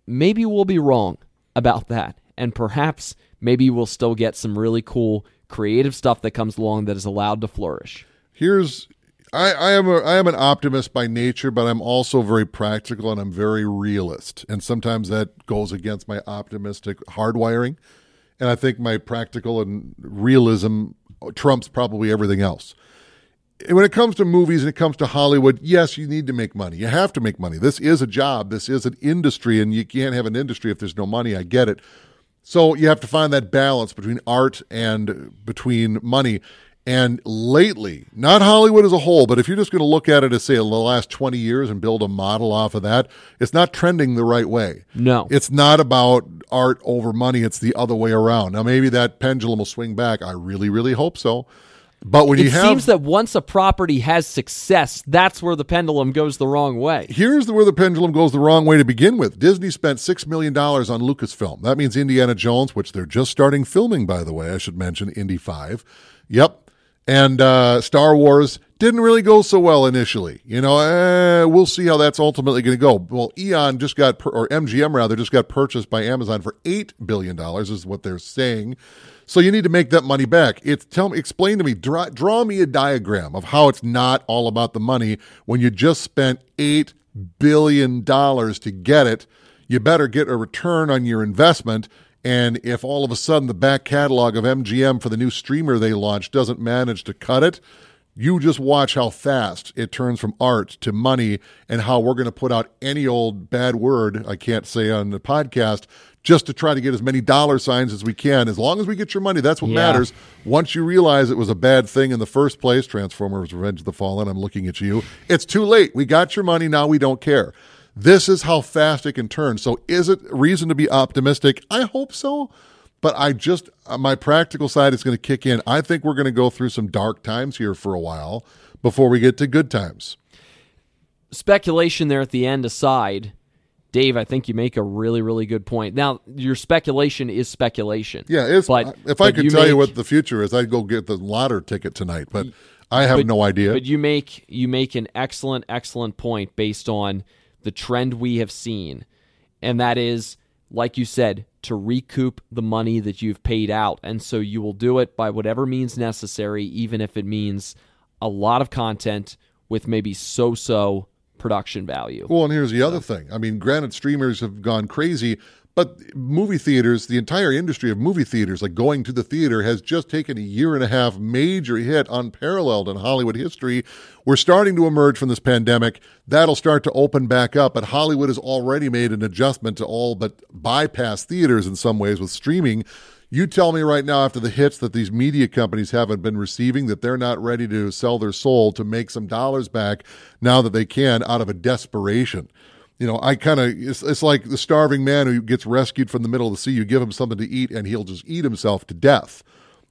we'll be wrong about that, and perhaps maybe we'll still get some really cool creative stuff that comes along that is allowed to flourish. Here's I am an optimist by nature, but I'm also very practical and I'm very realist, and sometimes that goes against my optimistic hardwiring. And I think my practical and realism trumps probably everything else. And when it comes to movies and it comes to Hollywood, yes, you need to make money. You have to make money. This is a job. This is an industry, and you can't have an industry if there's no money. I get it. So you have to find that balance between art and between money. And lately, not Hollywood as a whole, but if you're just going to look at it as, say, the last 20 years and build a model off of that, it's not trending the right way. No. It's not about art over money. It's the other way around. Now, maybe that pendulum will swing back. I really, really hope so. But when it seems that once a property has success, that's where the pendulum goes the wrong way. Here's where the pendulum goes the wrong way to begin with. Disney spent $6 million on Lucasfilm. That means Indiana Jones, which they're just starting filming, by the way. I should mention Indy 5. Yep. And Star Wars didn't really go so well initially. You know, we'll see how that's ultimately going to go. Well, Eon just got, or MGM rather, just got purchased by Amazon for $8 billion is what they're saying. So you need to make that money back. Explain to me, draw me a diagram of how it's not all about the money when you just spent $8 billion to get it. You better get a return on your investment. And if all of a sudden the back catalog of MGM for the new streamer they launched doesn't manage to cut it, you just watch how fast it turns from art to money, and how we're going to put out any old bad word I can't say on the podcast just to try to get as many dollar signs as we can. As long as we get your money, that's what matters. Once you realize it was a bad thing in the first place, Transformers Revenge of the Fallen, I'm looking at you, it's too late. We got your money, now we don't care. This is how fast it can turn. So is it reason to be optimistic? I hope so. But my practical side is going to kick in. I think we're going to go through some dark times here for a while before we get to good times. Speculation there at the end aside, Dave, I think you make a really, really good point. Now, your speculation is speculation. Yeah, if I could tell you what the future is, I'd go get the lottery ticket tonight, but I have no idea. But you make an excellent, excellent point based on the trend we have seen, and that is, like you said, to recoup the money that you've paid out. And so you will do it by whatever means necessary, even if it means a lot of content with maybe so-so production value. Well, and here's the other thing. I mean, granted, streamers have gone crazy, but movie theaters, the entire industry of movie theaters, like going to the theater, has just taken a year and a half major hit, unparalleled in Hollywood history. We're starting to emerge from this pandemic. That'll start to open back up, but Hollywood has already made an adjustment to all but bypass theaters in some ways with streaming. You tell me right now, after the hits that these media companies haven't been receiving, that they're not ready to sell their soul to make some dollars back now that they can, out of a desperation. You know, it's like the starving man who gets rescued from the middle of the sea. You give him something to eat and he'll just eat himself to death,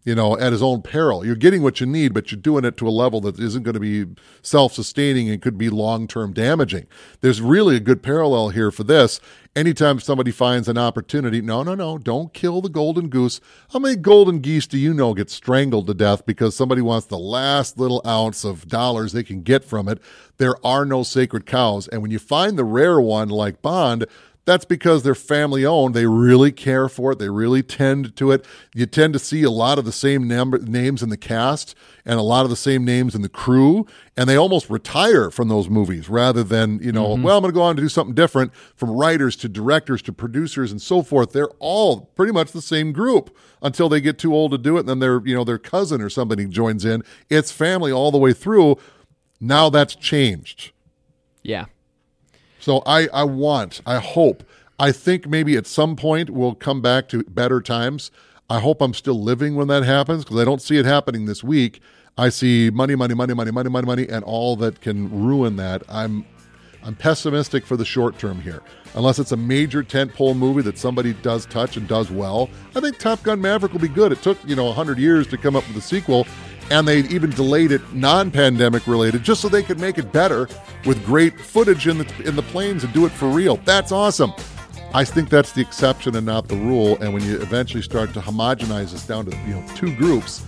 you know, at his own peril. You're getting what you need, but you're doing it to a level that isn't going to be self-sustaining and could be long-term damaging. There's really a good parallel here for this. Anytime somebody finds an opportunity, no, don't kill the golden goose. How many golden geese do you know get strangled to death because somebody wants the last little ounce of dollars they can get from it? There are no sacred cows. And when you find the rare one like Bond, that's because they're family-owned. They really care for it. They really tend to it. You tend to see a lot of the same names in the cast and a lot of the same names in the crew, and they almost retire from those movies rather than, you know, well, I'm going to go on to do something different. From writers to directors to producers and so forth, they're all pretty much the same group until they get too old to do it, and then their cousin or somebody joins in. It's family all the way through. Now that's changed. Yeah. So I think maybe at some point we'll come back to better times. I hope I'm still living when that happens, because I don't see it happening this week. I see money, money, money, money, money, money, money, and all that can ruin that. I'm I'm pessimistic for the short term here. Unless it's a major tentpole movie that somebody does touch and does well, I think Top Gun Maverick will be good. It took, 100 years to come up with a sequel, and they even delayed it non-pandemic related just so they could make it better with great footage in the planes and do it for real. That's awesome. I think that's the exception and not the rule, and when you eventually start to homogenize this down to, two groups...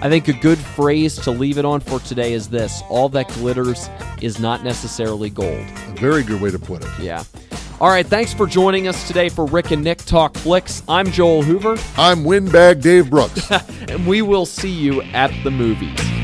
I think a good phrase to leave it on for today is this: all that glitters is not necessarily gold. A very good way to put it. Yeah. All right, thanks for joining us today for Rick and Nick Talk Flicks. I'm Joel Hoover. I'm Windbag Dave Brooks. And we will see you at the movies.